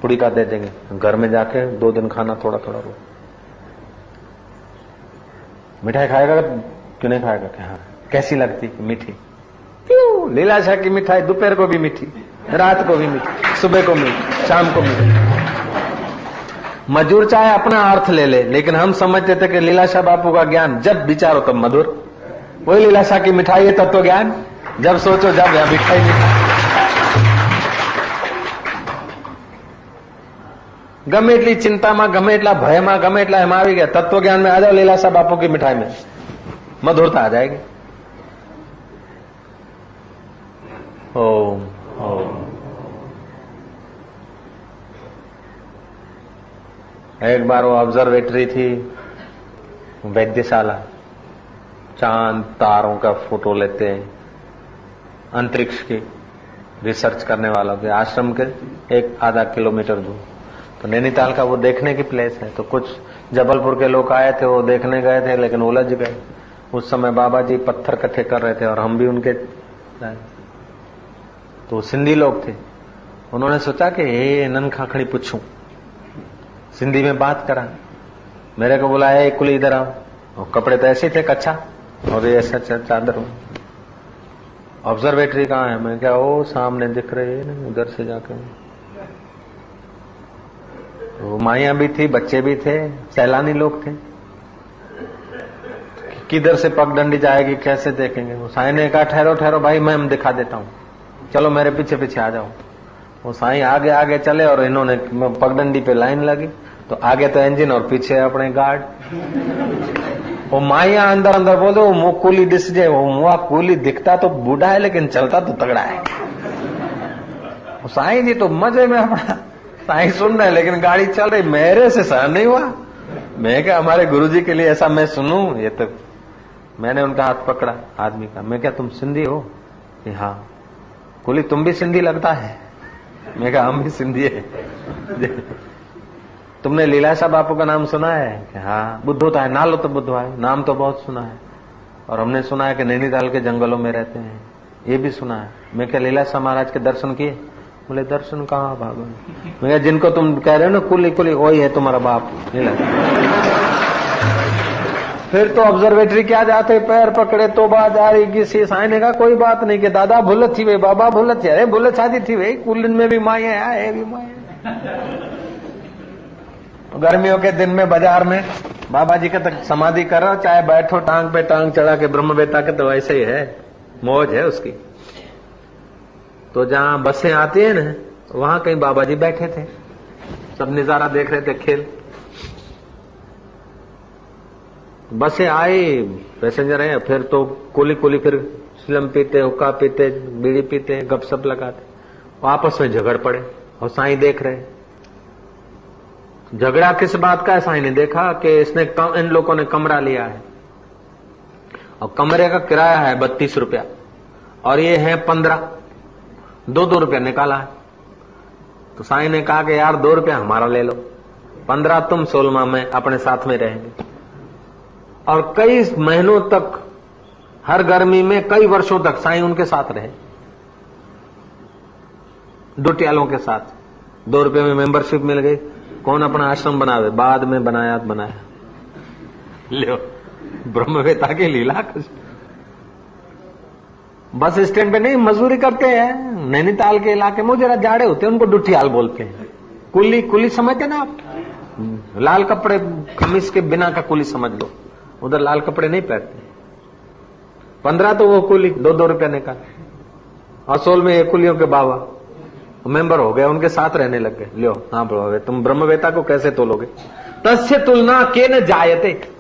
पुड़ी का दे देंगे, घर में जाके 2 दिन खाना थोड़ा थोड़ा, रो मिठाई खाएगा क्यों नहीं खाएगा? हाँ। कैसी लगती? मीठी। क्यों? लीलाशाह की मिठाई दोपहर को भी मीठी, रात को भी मीठी, सुबह को मीठी, शाम को मीठी। मजूर चाहे अपना अर्थ ले ले, लेकिन हम समझते थे कि लीलाशाह बापू का ज्ञान जब विचारो तब मधुर, वही लीलाशाह की मिठाई है तत्व ज्ञान, जब सोचो जब यह मिठाई मिठाई। गमे एटली चिंताમાં, ગમે એટલા ભયમાં, ગમે એટલા એમાં આવી ગયા, તત્વ જ્ઞાન में आ जाओ, लीलाशाह बापू की मिठाई में मधुरता आ जाएगी। ओम ओम। एक बार वो ऑब्जर्वेटरी थी, वैद्यशाला, चांद तारों का फोटो लेते हैं, अंतरिक्ष की रिसर्च करने वालों के, आश्रम के 1 आधा किलोमीटर दूर। तो नैनीताल का वो देखने की प्लेस है। तो कुछ जबलपुर के लोग आए थे, वो देखने गए थे, लेकिन उलझ गए। उस समय बाबा जी पत्थर इकट्ठे कर रहे थे और हम भी उनके, तो सिंधी लोग थे, उन्होंने सोचा कि हे ननखाखड़ी पूछूं, सिंधी में बात करा। मेरे को बुलाया, एक कुली इधर आओ। और कपड़े तो ऐसे थे कच्छा और ये ऐसा चादर। ऑब्जर्वेटरी कहाँ है? मैं क्या वो सामने दिख रही है, उधर से जाकर। माइया भी थी, बच्चे भी थे, सैलानी लोग थे। किधर से पगडंडी जाएगी कैसे देखेंगे? वो साईं ने कहा ठहरो ठहरो भाई, मैं हम दिखा देता हूँ, चलो मेरे पीछे पीछे आ जाओ। वो साईं आगे आगे चले और इन्होंने पगडंडी पे लाइन लगी, तो आगे तो इंजन और पीछे अपने गार्ड। वो माइया अंदर अंदर बोलो, वो मुँह कूली दिस जाए। वो मुआ कूली दिखता तो बूढ़ा है, लेकिन चलता तो तगड़ा है। साईं जी तो मजे में, अपना साईं सुन रहे, लेकिन गाड़ी चल रही, मेरे से सहन नहीं हुआ। मैं क्या हमारे गुरुजी के लिए ऐसा मैं सुनूं? ये तो मैंने उनका हाथ पकड़ा आदमी का, मैं क्या तुम सिंधी हो? हाँ। बोली तुम भी सिंधी लगता है। मैं कहा हम भी सिंधी है। तुमने लीलाशाह बापू का नाम सुना है? हाँ। बुद्ध होता है ना, लो तो बुद्ध आए, नाम तो बहुत सुना है। और हमने सुना है कि नैनीताल के जंगलों में रहते हैं, ये भी सुना है। मैं क्या लीलाशाह महाराज के दर्शन किए? बोले दर्शन कहाँ भागो। मैं कहा जिनको तुम कह रहे हो ना कुली कुली, वही है तुम्हारा बाप लीला। फिर तो ऑब्जर्वेटरी क्या जाते, पैर पकड़े तो बात आ रही किसी साइन का कोई बात नहीं कि दादा भूल थी वे, बाबा भूल थी, अरे भूल शादी थी वे, कुलन में भी माए आए भी माए। गर्मियों के दिन में बाजार में बाबा जी का तक समाधि कर रहा, चाहे बैठो टांग पे टांग चढ़ा के ब्रह्म बेटा के, तो ऐसे ही है, मौज है उसकी। तो जहाँ बसें आती है ना वहां कहीं बाबा जी बैठे थे, सब नजारा देख रहे थे, खेल। बसें आई, पैसेंजर हैं, फिर तो कोली कोली फिर स्लम पीते, हुक्का पीते, बीड़ी पीते, गपशप लगाते, आपस में झगड़ पड़े। और साईं देख रहे, झगड़ा किस बात का है? साईं ने देखा कि इसने इन लोगों ने कमरा लिया है और कमरे का किराया है 32 रुपया और ये है 15, 2 रुपया निकाला है। तो साईं ने कहा कि यार 2 रुपया हमारा ले लो, 15 तुम, 16 में अपने साथ में रहेंगे। और कई महीनों तक, हर गर्मी में कई वर्षों तक साईं उनके साथ रहे, डोटियालों के साथ। 2 रुपये में मेंबरशिप मिल गई, कौन अपना आश्रम बनावे, बाद में बनाया लियो ब्रह्मवेता की लीला। बस स्टैंड पे नहीं मजदूरी करते हैं नैनीताल के इलाके में, जरा जाड़े होते हैं, उनको डुठियाल बोलते हैं। कुली कुली समझते ना आप, लाल कपड़े खमीस के बिना का कुली समझ लो, उधर लाल कपड़े नहीं पहनते। 15 तो वो कुली, 2 रुपया निकाले, और 16 में ये कुलियों के बाबा मेंबर हो गए, उनके साथ रहने लग गए। लियो हाँ ब्रो, तुम ब्रह्मवेता को कैसे तोलोगे? तस्य तुलना के न जायते।